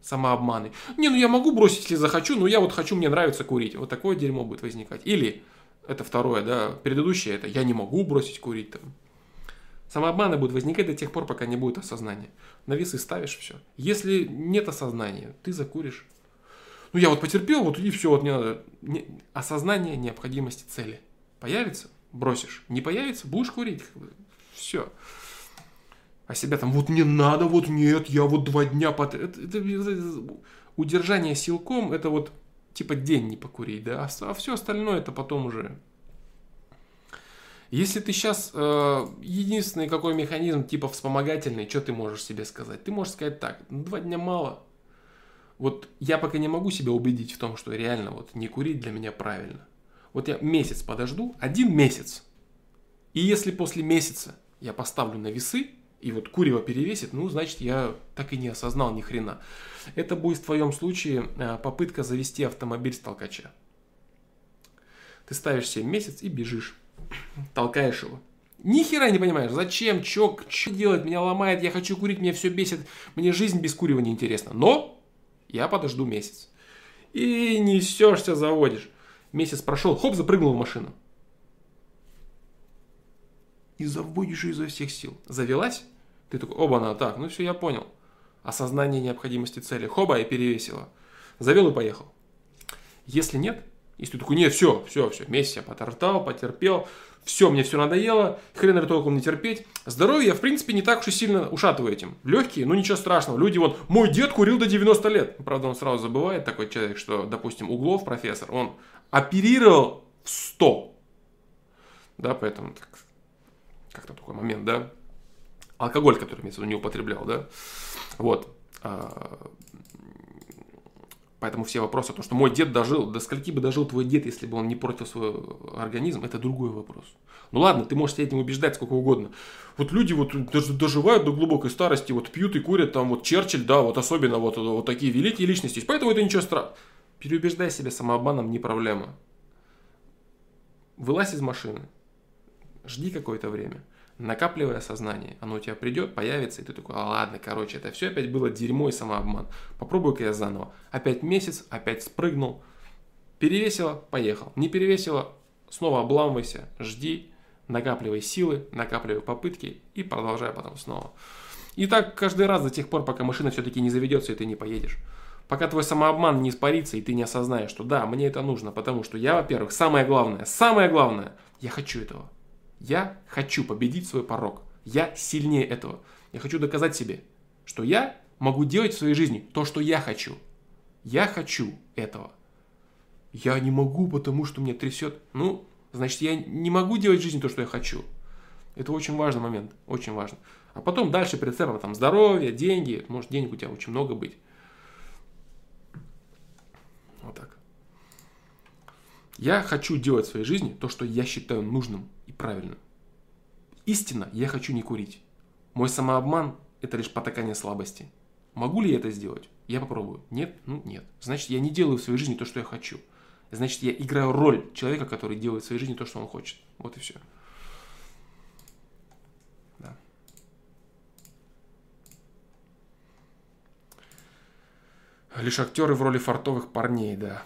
самообманы. Не, ну я могу бросить, если захочу, но я вот хочу, мне нравится курить. Вот такое дерьмо будет возникать. Или, это второе, да, предыдущее, это я не могу бросить курить. Там. Самообманы будут возникать до тех пор, пока не будет осознания. На весы ставишь все. Если нет осознания, ты закуришь. Ну я вот потерпел, вот и все, вот мне надо. Осознание необходимости цели. Появится — бросишь. Не появится — будешь курить. Все. А себя там вот не надо, вот нет, я вот два дня под... Это, это, это, удержание силком, это вот типа день не покурить, да, а, а все остальное это потом уже. Если ты сейчас э, единственный какой механизм типа вспомогательный, что ты можешь себе сказать? Ты можешь сказать так: два дня мало. Вот я пока не могу себя убедить в том, что реально вот не курить для меня правильно. Вот я месяц подожду, один месяц. И если после месяца я поставлю на весы, и вот курево перевесит, ну, значит, я так и не осознал ни хрена. Это будет в твоем случае попытка завести автомобиль с толкача. Ты ставишь себе месяц и бежишь. Толкаешь его. Ни хера не понимаешь, зачем, чё, чё делать, меня ломает, я хочу курить, меня все бесит, мне жизнь без курева не интересна. Но я подожду месяц. И несешься, заводишь. Месяц прошел, хоп, запрыгнул в машину. И заводишь изо всех сил. Завелась? Ты такой: оба-на, так, ну все, я понял. Осознание необходимости цели. Хоба, и перевесило. Завел и поехал. Если нет, если ты такой: нет, все, все, все, месяц я потортал, потерпел, все, мне все надоело, хрен толком не терпеть. Здоровье я, в принципе, не так уж и сильно ушатываю этим. Легкие, ну ничего страшного. Люди, вот, мой дед курил до девяноста лет. Правда, он сразу забывает, такой человек, что, допустим, Углов, профессор, он оперировал в сто. Да, поэтому так... Как-то такой момент, да? Алкоголь, который имеется в виду, не употреблял, да? Вот. Поэтому все вопросы о том, что мой дед дожил, до скольки бы дожил твой дед, если бы он не портил свой организм, это другой вопрос. Ну ладно, ты можешь себя этим убеждать сколько угодно. Вот люди вот доживают до глубокой старости, вот пьют и курят, там вот Черчилль, да, вот особенно вот, вот такие великие личности. Поэтому это ничего страшного. Переубеждай себя самообманом — не проблема. Вылазь из машины. Жди какое-то время, накапливая сознание. Оно у тебя придет, появится, и ты такой: а ладно, короче, это все опять было дерьмо и самообман. Попробую-ка я заново. Опять месяц, опять спрыгнул. Перевесило — поехал. Не перевесило — снова обламывайся, жди, накапливай силы, накапливай попытки и продолжай потом снова. И так каждый раз до тех пор, пока машина все-таки не заведется и ты не поедешь. Пока твой самообман не испарится и ты не осознаешь, что да, мне это нужно, потому что я, во-первых, самое главное, самое главное, я хочу этого. Я хочу победить свой порок. Я сильнее этого. Я хочу доказать себе, что я могу делать в своей жизни то, что я хочу. Я хочу этого. Я не могу, потому что меня трясет. Ну, значит, я не могу делать в жизни то, что я хочу. Это очень важный момент. Очень важно. А потом дальше прицепом там здоровье, деньги. Может, денег у тебя очень много быть. Вот так. Я хочу делать в своей жизни то, что я считаю нужным и правильным. Истинно, я хочу не курить. Мой самообман – это лишь потакание слабости. Могу ли я это сделать? Я попробую. Нет? Ну, нет. Значит, я не делаю в своей жизни то, что я хочу. Значит, я играю роль человека, который делает в своей жизни то, что он хочет. Вот и все. Да. Лишь актеры в роли фартовых парней, да.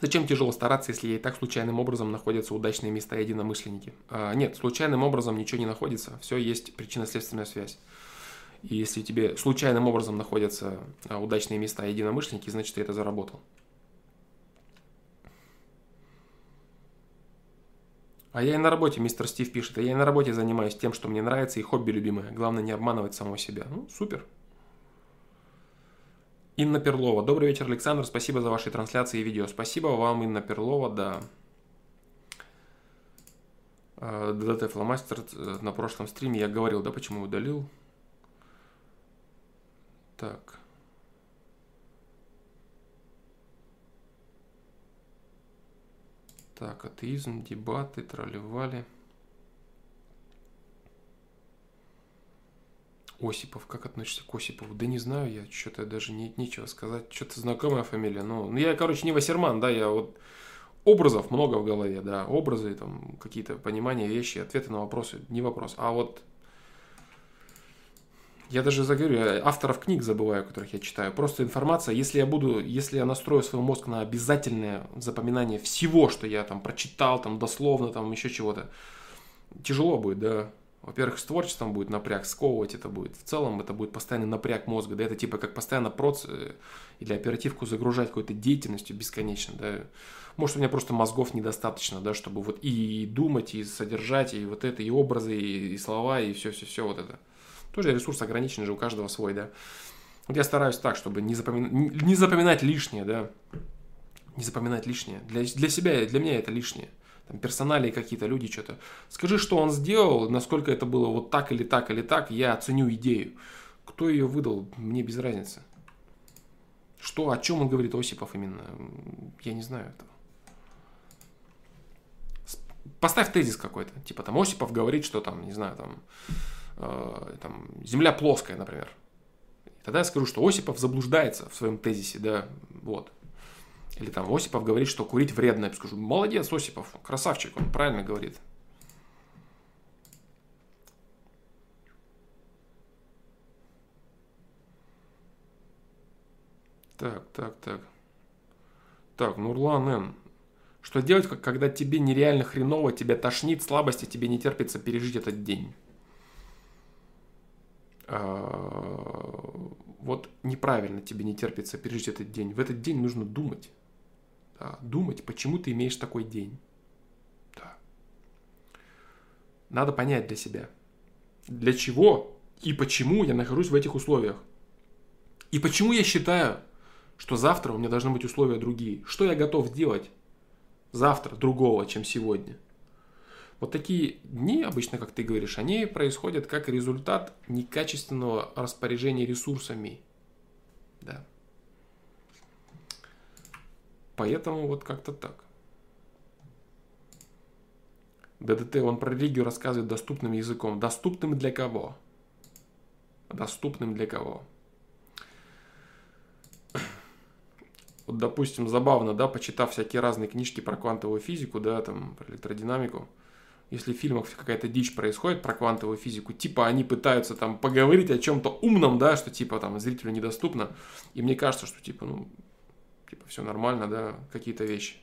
Зачем тяжело стараться, если и так случайным образом находятся удачные места единомышленники? А, нет, случайным образом ничего не находится. Все есть причинно-следственная связь. И если тебе случайным образом находятся удачные места единомышленники, значит, ты это заработал. А я и на работе, мистер Стив пишет, а я и на работе занимаюсь тем, что мне нравится, и хобби любимое. Главное, не обманывать самого себя. Ну, супер. Инна Перлова. Добрый вечер, Александр. Спасибо за ваши трансляции и видео. Спасибо вам, Инна Перлова, да. ДДТ Фломастер на прошлом стриме. Я говорил, да, почему удалил. Так. Так, атеизм, дебаты, тролливали. Осипов, как относишься к Осипову? Да не знаю, я что-то даже не, нечего сказать. Что-то знакомая фамилия. Ну, ну я, короче, не Васерман, да, я вот Образов много в голове, да, образы, там, какие-то понимания, вещи, ответы на вопросы, не вопрос. А вот я даже заговорю, я авторов книг забываю, которых я читаю. Просто информация, если я буду, если я настрою свой мозг на обязательное запоминание всего, что я там прочитал, там, дословно, там, еще чего-то, тяжело будет, да. Во-первых, с творчеством будет напряг, сковывать это будет. В целом это будет постоянный напряг мозга, да, это типа как постоянно проц или оперативку загружать какой-то деятельностью бесконечно, да. Может, у меня просто мозгов недостаточно, да, чтобы вот и думать, и содержать, и вот это, и образы, и, и слова, и все-все-все вот это. Тоже ресурс ограничен же, у каждого свой, да. Вот я стараюсь так, чтобы не, запомина... не запоминать лишнее, да. Не запоминать лишнее. Для, для себя, для меня это лишнее. Там персонали какие-то, люди что-то. Скажи, что он сделал, насколько это было вот так или так, или так, я оценю идею. Кто ее выдал, мне без разницы. Что, о чем он говорит, Осипов именно, я не знаю этого. Поставь тезис какой-то, типа там Осипов говорит, что там, не знаю, там, э, там земля плоская, например. Тогда я скажу, что Осипов заблуждается в своем тезисе, да, вот. Или там Осипов говорит, что курить вредно. Я скажу, молодец, Осипов, красавчик, он правильно говорит. Так, так, так. Так, Нурлан Н. Что делать, когда тебе нереально хреново, тебя тошнит, слабости, тебе не терпится пережить этот день? Вот неправильно тебе не терпится пережить этот день. В этот день нужно думать. Да, думать, почему ты имеешь такой день. Да. Надо понять для себя, для чего и почему я нахожусь в этих условиях. И почему я считаю, что завтра у меня должны быть условия другие. Что я готов делать завтра другого, чем сегодня. Вот такие дни, обычно, как ты говоришь, они происходят как результат некачественного распоряжения ресурсами. Да. Поэтому вот как-то так. ДДТ, он про религию рассказывает доступным языком. Доступным для кого? Доступным для кого? Вот, допустим, забавно, да, почитав всякие разные книжки про квантовую физику, да, там, про электродинамику. Если в фильмах какая-то дичь происходит про квантовую физику, типа они пытаются там поговорить о чем-то умном, да, что типа там зрителю недоступно. И мне кажется, что типа, ну, типа все нормально, да, какие-то вещи.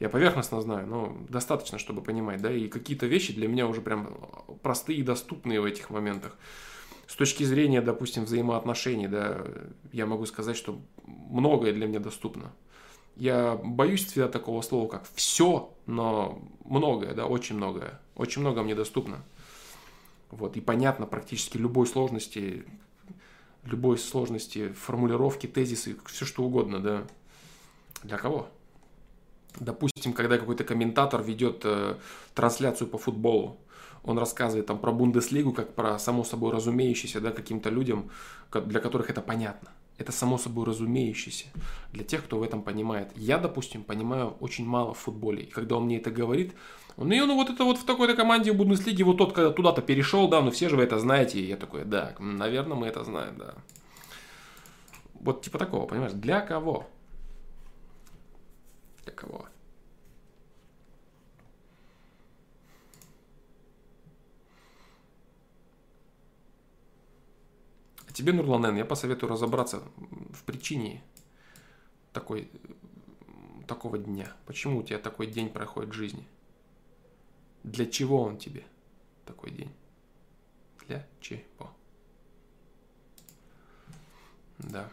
Я поверхностно знаю, но достаточно, чтобы понимать, да, и какие-то вещи для меня уже прям простые и доступные в этих моментах. С точки зрения, допустим, взаимоотношений, да, я могу сказать, что многое для меня доступно. Я боюсь всегда такого слова, как «все», но многое, да, очень многое. Очень многое мне доступно. Вот, и понятно практически любой сложности, любой сложности формулировки, тезисы, все что угодно, да. Для кого? Допустим, когда какой-то комментатор ведет э, трансляцию по футболу, он рассказывает там про Бундеслигу, как про само собой разумеющееся, да, каким-то людям, для которых это понятно. Это само собой разумеющееся для тех, кто в этом понимает. Я, допустим, понимаю очень мало в футболе. И когда он мне это говорит, он, ну, ну вот это вот в такой-то команде в Бундеслиге, вот тот, когда туда-то перешел, да, но все же вы это знаете. И я такой, да, наверное, мы это знаем, да. Вот типа такого, понимаешь? Для кого? Для кого? Тебе, Нурланен, я посоветую разобраться в причине такой, такого дня. Почему у тебя такой день проходит в жизни? Для чего он тебе такой день? Для чего? Да.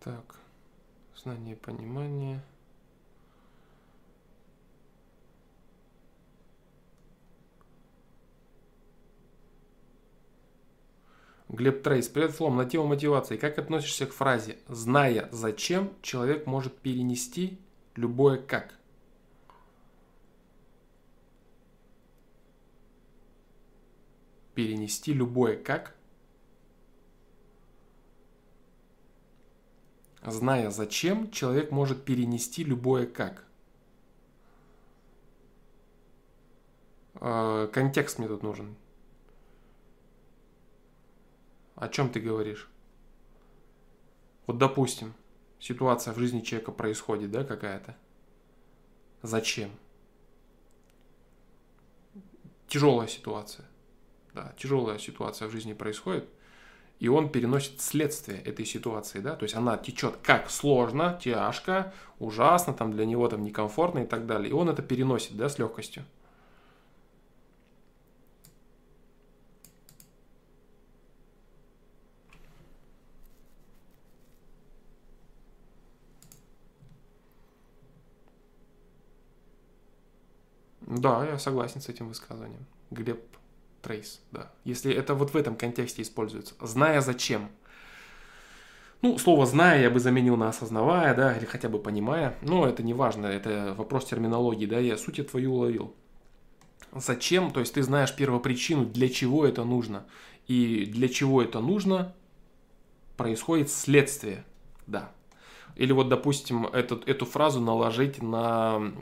Так. Знание, понимание. Глеб Трейс, привет, Флом, на тему мотивации. Как относишься к фразе «зная зачем, человек может перенести любое как»? Перенести любое как? Зная зачем, человек может перенести любое как. Контекст мне тут нужен. О чем ты говоришь? Вот, допустим, ситуация в жизни человека происходит, да, какая-то. Зачем? Тяжелая ситуация. Да, тяжелая ситуация в жизни происходит. И он переносит следствие этой ситуации, да, то есть она течет как сложно, тяжко, ужасно, там для него там некомфортно и так далее. И он это переносит, да, с легкостью. Да, я согласен с этим высказыванием. Глеб Трейс, да. Если это вот в этом контексте используется. Зная зачем. Ну, слово «зная» я бы заменил на «осознавая», да, или хотя бы «понимая». Но это не важно, это вопрос терминологии, да, я суть твою уловил. Зачем, то есть ты знаешь первопричину, для чего это нужно. И для чего это нужно, происходит следствие, да. Или вот, допустим, этот, эту фразу наложить на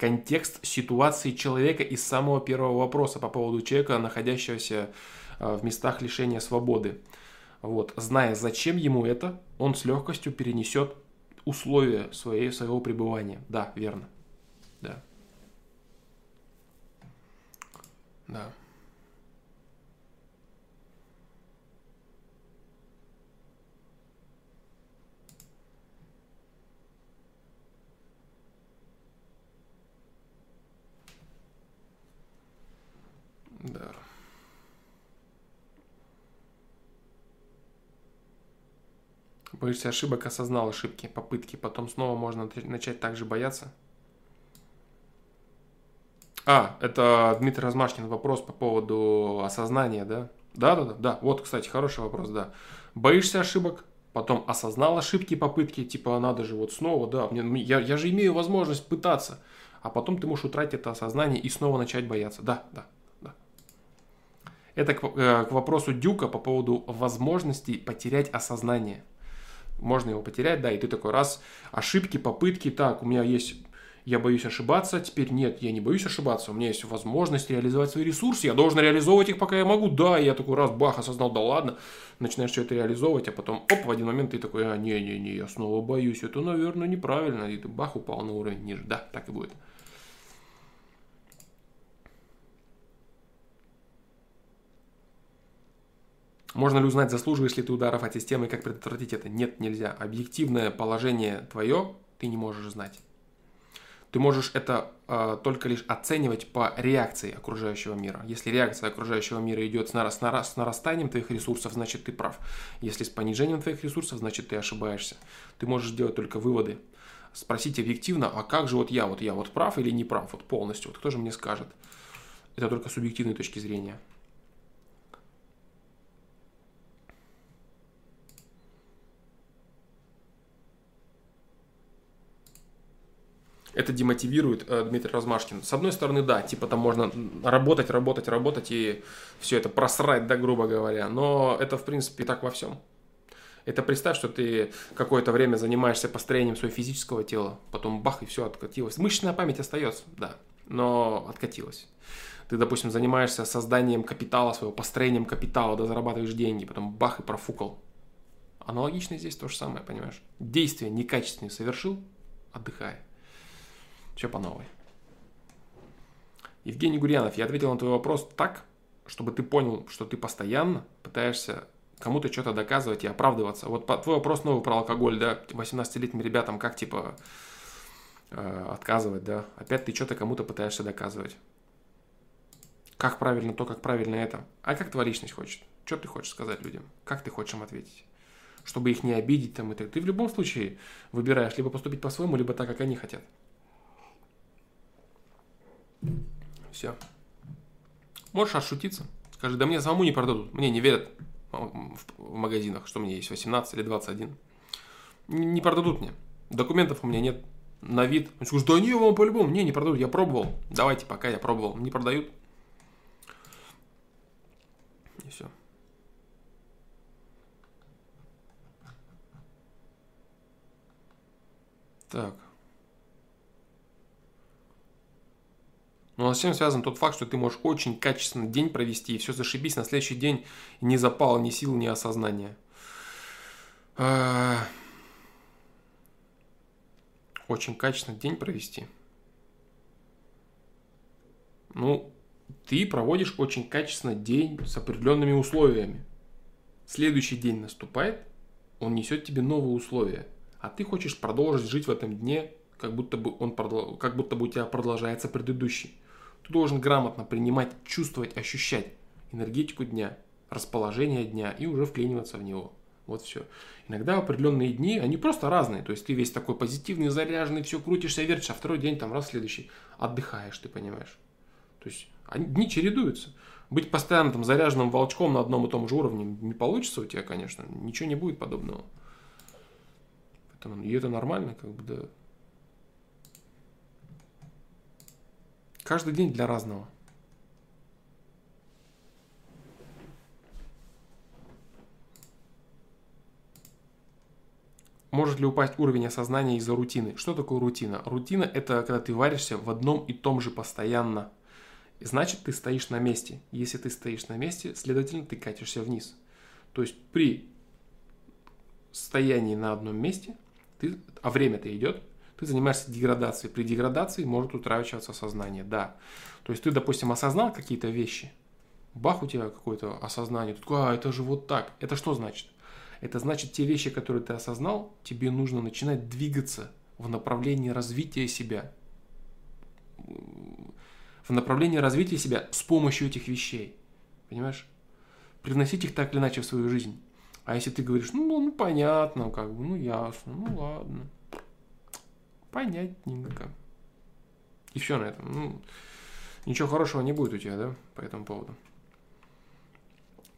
контекст ситуации человека из самого первого вопроса по поводу человека, находящегося в местах лишения свободы. Вот. Зная, зачем ему это, он с легкостью перенесет условия своей, своего пребывания. Да, верно. Да. Да. Да. Боишься ошибок, осознал ошибки, попытки. Потом снова можно начать так же бояться. А, это Дмитрий Размашкин вопрос по поводу осознания, да? Да, да, да, да. Вот, кстати, хороший вопрос, да. Боишься ошибок, потом осознал ошибки, попытки. Типа, надо же вот снова, да. Мне, я, я же имею возможность пытаться. А потом ты можешь утратить это осознание и снова начать бояться. Да, да. Это к, э, к вопросу Дюка по поводу возможности потерять осознание. Можно его потерять, да, и ты такой раз, ошибки, попытки, так, у меня есть, я боюсь ошибаться, теперь нет, я не боюсь ошибаться, у меня есть возможность реализовать свои ресурсы, я должен реализовывать их, пока я могу, да, и я такой раз, бах, осознал, да ладно, начинаешь все это реализовывать, а потом, оп, в один момент ты такой, а, не-не-не, я снова боюсь, это, наверное, неправильно, и ты, бах, упал на уровень ниже, да, так и будет. Можно ли узнать, заслуживаешь ли ты ударов от системы и как предотвратить это? Нет, нельзя. Объективное положение твое ты не можешь знать. Ты можешь это э, только лишь оценивать по реакции окружающего мира. Если реакция окружающего мира идет с, нара- с, нара- с нарастанием твоих ресурсов, значит ты прав. Если с понижением твоих ресурсов, значит ты ошибаешься. Ты можешь делать только выводы. Спросить объективно, а как же вот я, вот я вот прав или не прав, вот полностью, вот кто же мне скажет? Это только с субъективной точки зрения. Это демотивирует э, Дмитрий Размашкин. С одной стороны, да, типа там можно работать, работать, работать и все это просрать, да, грубо говоря. Но это, в принципе, так во всем. Это представь, что ты какое-то время занимаешься построением своего физического тела, потом бах, и все откатилось. Мышечная память остается, да, но откатилась. Ты, допустим, занимаешься созданием капитала своего, построением капитала, да, зарабатываешь деньги, потом бах, и профукал. Аналогично здесь то же самое, понимаешь? Действие некачественное совершил, отдыхай. Все по новой. Евгений Гурьянов, я ответил на твой вопрос так, чтобы ты понял, что ты постоянно пытаешься кому-то что-то доказывать и оправдываться. Вот твой вопрос новый про алкоголь, да, восемнадцатилетним ребятам как, типа, э, отказывать, да. Опять ты что-то кому-то пытаешься доказывать. Как правильно то, как правильно это. А как твоя личность хочет? Что ты хочешь сказать людям? Как ты хочешь им ответить? Чтобы их не обидеть, там, и так. Ты в любом случае выбираешь либо поступить по-своему, либо так, как они хотят. Все. Можешь отшутиться. Скажи, да мне самому не продадут. Мне не верят в магазинах, что мне есть восемнадцать или двадцать один. Не продадут мне. Документов у меня нет. На вид. Он скажет, да не, вам по-любому. Не, не продадут. Я пробовал. Давайте, пока я пробовал. Не продают. И все. Так. Но с чем связан тот факт, что ты можешь очень качественно день провести и все зашибись, на следующий день не запал, ни сил, ни осознания. Очень качественно день провести. Ну, ты проводишь очень качественно день с определенными условиями. Следующий день наступает, он несет тебе новые условия, а ты хочешь продолжить жить в этом дне, как будто бы, он, как будто бы у тебя продолжается предыдущий. Ты должен грамотно принимать, чувствовать, ощущать энергетику дня, расположение дня и уже вклиниваться в него. Вот все. Иногда определенные дни, они просто разные. То есть ты весь такой позитивный, заряженный, все крутишься, вертишь, а второй день там раз следующий. Отдыхаешь, ты понимаешь. То есть они, дни чередуются. Быть постоянно там заряженным волчком на одном и том же уровне не получится у тебя, конечно. Ничего не будет подобного. Поэтому, и это нормально, как бы, да. Каждый день для разного. Может ли упасть уровень осознания из-за рутины? Что такое рутина? Рутина – это когда ты варишься в одном и том же постоянно. Значит, ты стоишь на месте. Если ты стоишь на месте, следовательно, ты катишься вниз. То есть при стоянии на одном месте, ты, а время-то идет, ты занимаешься деградацией. При деградации может утрачиваться сознание. Да. То есть ты, допустим, осознал какие-то вещи, бах, у тебя какое-то осознание. Ты такой, а, это же вот так. Это что значит? Это значит, те вещи, которые ты осознал, тебе нужно начинать двигаться в направлении развития себя. В направлении развития себя с помощью этих вещей. Понимаешь? Приносить их так или иначе в свою жизнь. А если ты говоришь, ну, ну понятно, как бы, ну ясно, ну ладно. Понятненько. И все на этом. Ну, ничего хорошего не будет у тебя, да, по этому поводу.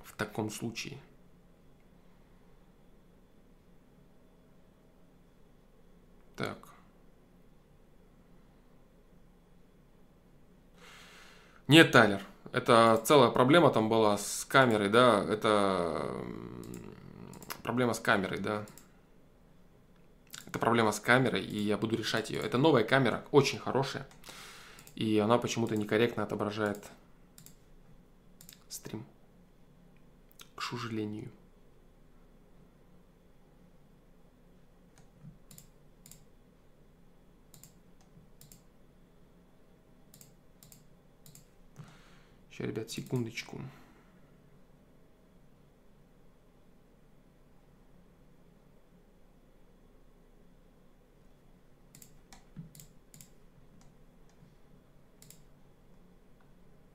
В таком случае. Так. Нет, Тайлер. Это целая проблема там была с камерой, да. Это проблема с камерой, да. Это проблема с камерой, и я буду решать ее. Это новая камера, очень хорошая. И она почему-то некорректно отображает стрим. К сожалению. Сейчас, ребят, секундочку.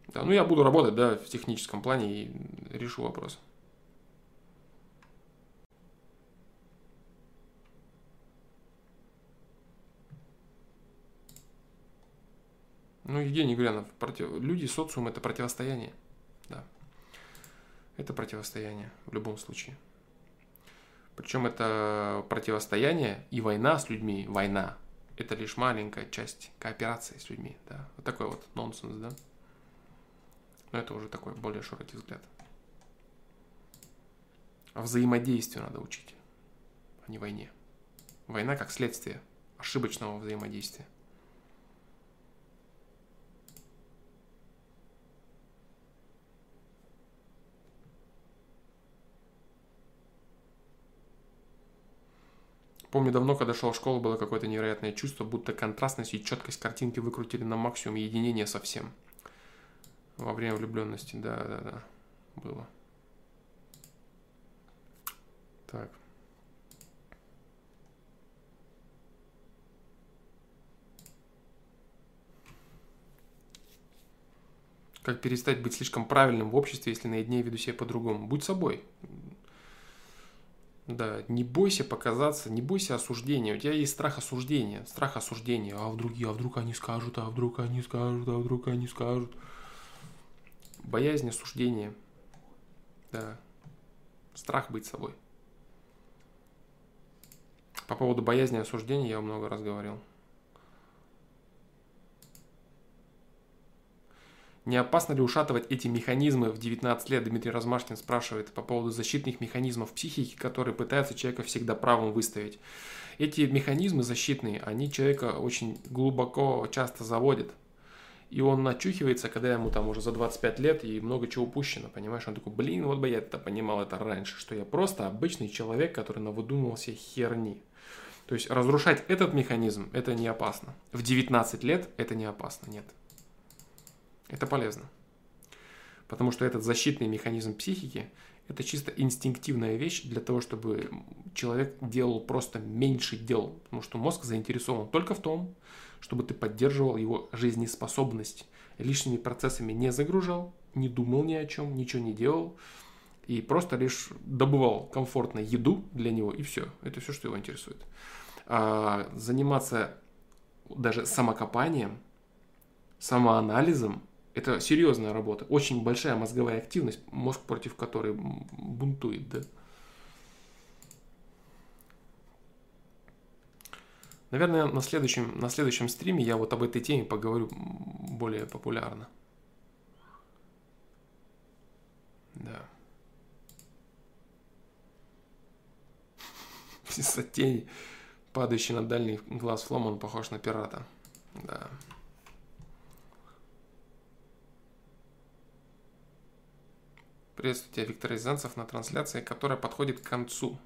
Да, ну я буду работать, да, в техническом плане и решу вопрос. Ну, Евгений Гурьянов, против... люди, социум – это противостояние. Да. Это противостояние в любом случае. Причем это противостояние и война с людьми, война – это лишь маленькая часть кооперации с людьми. Да. Вот такой вот нонсенс, да? Но это уже такой более широкий взгляд. А взаимодействию надо учить, а не войне. Война как следствие ошибочного взаимодействия. Помню, давно, когда шел в школу, было какое-то невероятное чувство, будто контрастность и четкость картинки выкрутили на максимум, единение совсем. Во время влюбленности, да, да, да, было. Так. Как перестать быть слишком правильным в обществе, если на дне веду себя по-другому? Будь собой. Да, не бойся показаться, не бойся осуждения. У тебя есть страх осуждения, страх осуждения. А вдруг, а вдруг они скажут, а вдруг они скажут, а вдруг они скажут. Боязнь осуждения. Да. Страх быть собой. По поводу боязни осуждения я много раз говорил. Не опасно ли ушатывать эти механизмы в девятнадцать лет? Дмитрий Размашкин спрашивает по поводу защитных механизмов психики, которые пытаются человека всегда правым выставить. Эти механизмы защитные, они человека очень глубоко часто заводят. и он начухивается, когда ему там уже за двадцать пять лет, и много чего упущено, понимаешь? Он такой, блин, вот бы я это понимал это раньше, что я просто обычный человек, который навыдумывал себе херни. То есть разрушать этот механизм, это не опасно. В девятнадцать лет это не опасно, нет. Это полезно. Потому что этот защитный механизм психики, это чисто инстинктивная вещь для того, чтобы человек делал просто меньше дел. Потому что мозг заинтересован только в том, чтобы ты поддерживал его жизнеспособность. Лишними процессами не загружал, не думал ни о чем, ничего не делал. И просто лишь добывал комфортно еду для него, и все. Это все, что его интересует. А заниматься даже самокопанием, самоанализом, это серьезная работа, очень большая мозговая активность, мозг против которой бунтует, да? Наверное, на следующем, на следующем стриме я вот об этой теме поговорю более популярно. Да. В высоте, падающий на дальний глаз флом, он похож на пирата. Да. Приветствую тебя, Виктор Рязанцев, на трансляции, которая подходит к концу.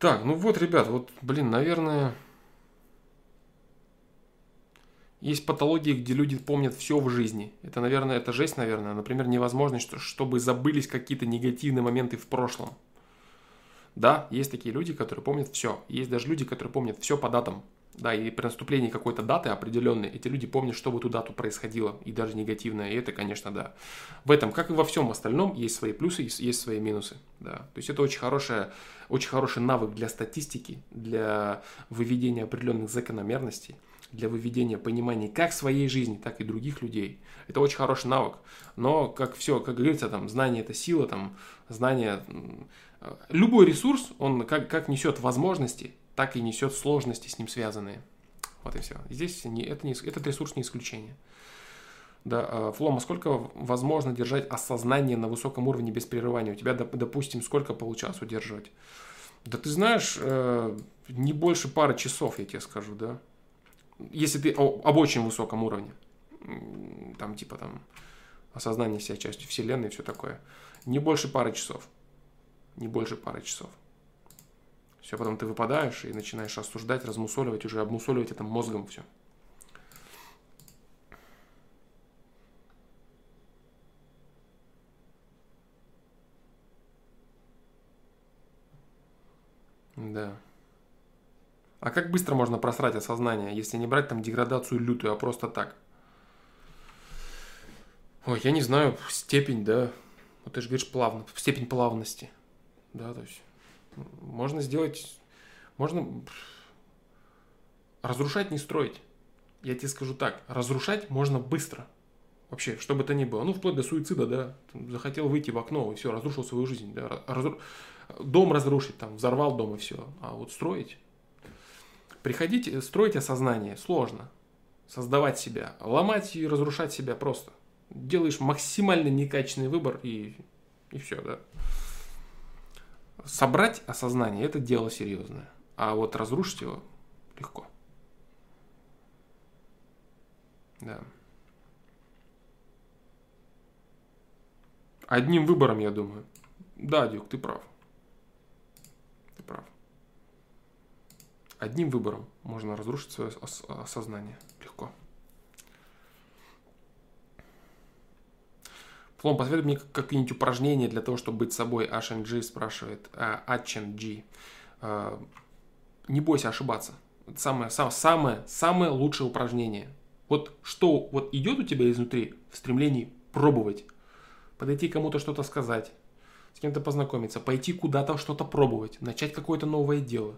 Так, ну вот, ребят, вот, блин, наверное, есть патологии, где люди помнят все в жизни. Это, наверное, это жесть, наверное. Например, невозможность, чтобы забылись какие-то негативные моменты в прошлом. Да, есть такие люди, которые помнят все. Есть даже люди, которые помнят все по датам. Да, и при наступлении какой-то даты определенной, эти люди помнят, что в эту дату происходило, и даже негативное, и это, конечно, да. В этом, как и во всем остальном, есть свои плюсы, есть свои минусы, да. То есть это очень, хорошая, очень хороший навык для статистики, для выведения определенных закономерностей, для выведения понимания как своей жизни, так и других людей. Это очень хороший навык, но, как все, как говорится, там, знание – это сила, там, знание… Любой ресурс, он как, как несет возможности, так и несет сложности с ним связанные. Вот и все. Здесь не, это не, этот ресурс не исключение. Да, Флома, сколько возможно держать осознание на высоком уровне без прерывания? У тебя, допустим, сколько получалось удерживать? Да ты знаешь, не больше пары часов, я тебе скажу, да. Если ты об очень высоком уровне, там типа там осознание себя частью Вселенной и все такое, не больше пары часов. Не больше пары часов. Все, потом ты выпадаешь и начинаешь рассуждать, размусоливать, уже обмусоливать это мозгом все. Да. А как быстро можно просрать осознание, если не брать там деградацию лютую, а просто так? Ой, я не знаю, степень, да. Вот ты же говоришь плавно, степень плавности. Да, то есть... Можно сделать, можно разрушать, не строить. Я тебе скажу так, разрушать можно быстро. Вообще, что бы то ни было. Ну, вплоть до суицида, да. Там, захотел выйти в окно, и все, разрушил свою жизнь. Да. Разру... Дом разрушить, там, взорвал дом, и все. А вот строить. Приходить, строить осознание сложно. Создавать себя. Ломать и разрушать себя просто. Делаешь максимально некачественный выбор, и, и все, да. Собрать осознание – это дело серьезное, а вот разрушить его легко. Да. Одним выбором, я думаю. Да, Дюк, ты прав. Ты прав. Одним выбором можно разрушить свое ос- осознание легко. Флом, посоветуй мне какие-нибудь упражнения для того, чтобы быть собой. эйч эн джи спрашивает. эйч эн джи. Не бойся ошибаться. Это самое, самое, самое лучшее упражнение. Вот что вот идет у тебя изнутри в стремлении пробовать, подойти кому-то что-то сказать, с кем-то познакомиться, пойти куда-то что-то пробовать, начать какое-то новое дело,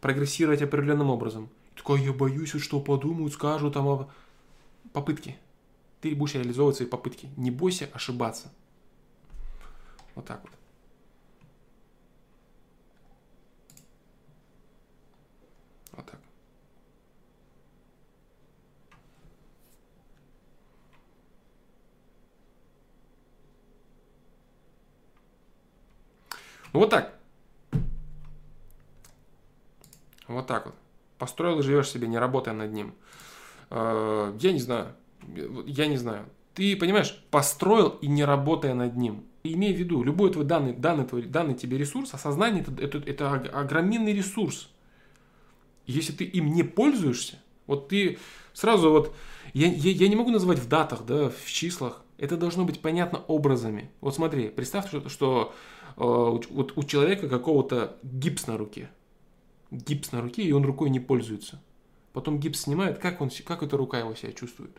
прогрессировать определенным образом. И такой, я боюсь, что подумают, скажут там о... Попытки. Ты будешь реализовывать свои попытки. Не бойся ошибаться. Вот так вот. Вот так. Ну вот так. Вот так вот. Построил и живешь себе, не работая над ним. Э, я не знаю. Я не знаю. Ты понимаешь, построил и не работая над ним. И имей в виду, любой твой данный, данный, твой, данный тебе ресурс, осознание это, это, это огроменный ресурс. Если ты им не пользуешься, вот ты сразу вот... Я, я, я не могу назвать в датах, да, в числах. Это должно быть понятно образами. Вот смотри, представь, что, что э, вот у человека какого-то гипс на руке. Гипс на руке, и он рукой не пользуется. Потом гипс снимает, как, он, как эта рука его себя чувствует?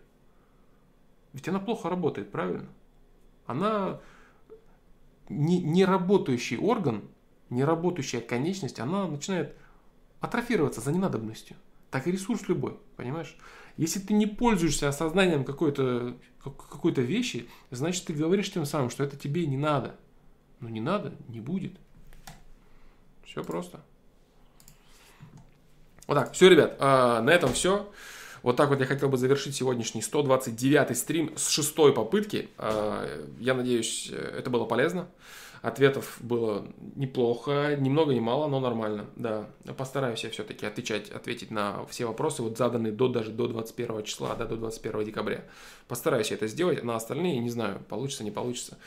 Ведь она плохо работает, правильно? Она не, не работающий орган, не работающая конечность, она начинает атрофироваться за ненадобностью. Так и ресурс любой, понимаешь? Если ты не пользуешься осознанием какой-то какой-то вещи, значит, ты говоришь тем самым, что это тебе не надо. Но не надо, не будет. Все просто. Вот так, все, ребят, на этом все. Вот так вот я хотел бы завершить сегодняшний сто двадцать девятый стрим с шестой попытки. Я надеюсь, это было полезно. Ответов было неплохо, ни много ни мало, но нормально. Да, постараюсь я все-таки отвечать, ответить на все вопросы, вот заданные до, даже до двадцать первого числа, да, до двадцать первого декабря. Постараюсь я это сделать, на остальные не знаю, получится, не получится.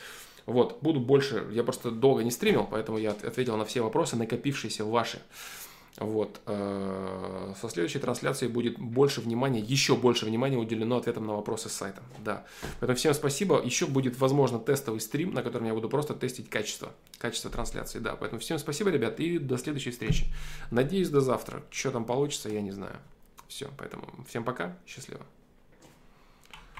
Вот, буду больше, я просто долго не стримил, поэтому я ответил на все вопросы, накопившиеся ваши. Вот. Со следующей трансляцией будет больше внимания, еще больше внимания уделено ответам на вопросы с сайта. Да. Поэтому всем спасибо. Еще будет, возможно, тестовый стрим, на котором я буду просто тестить качество, качество трансляции. Да. Поэтому всем спасибо, ребят, и до следующей встречи. Надеюсь, до завтра. Что там получится, я не знаю. Все. Поэтому всем пока. Счастливо.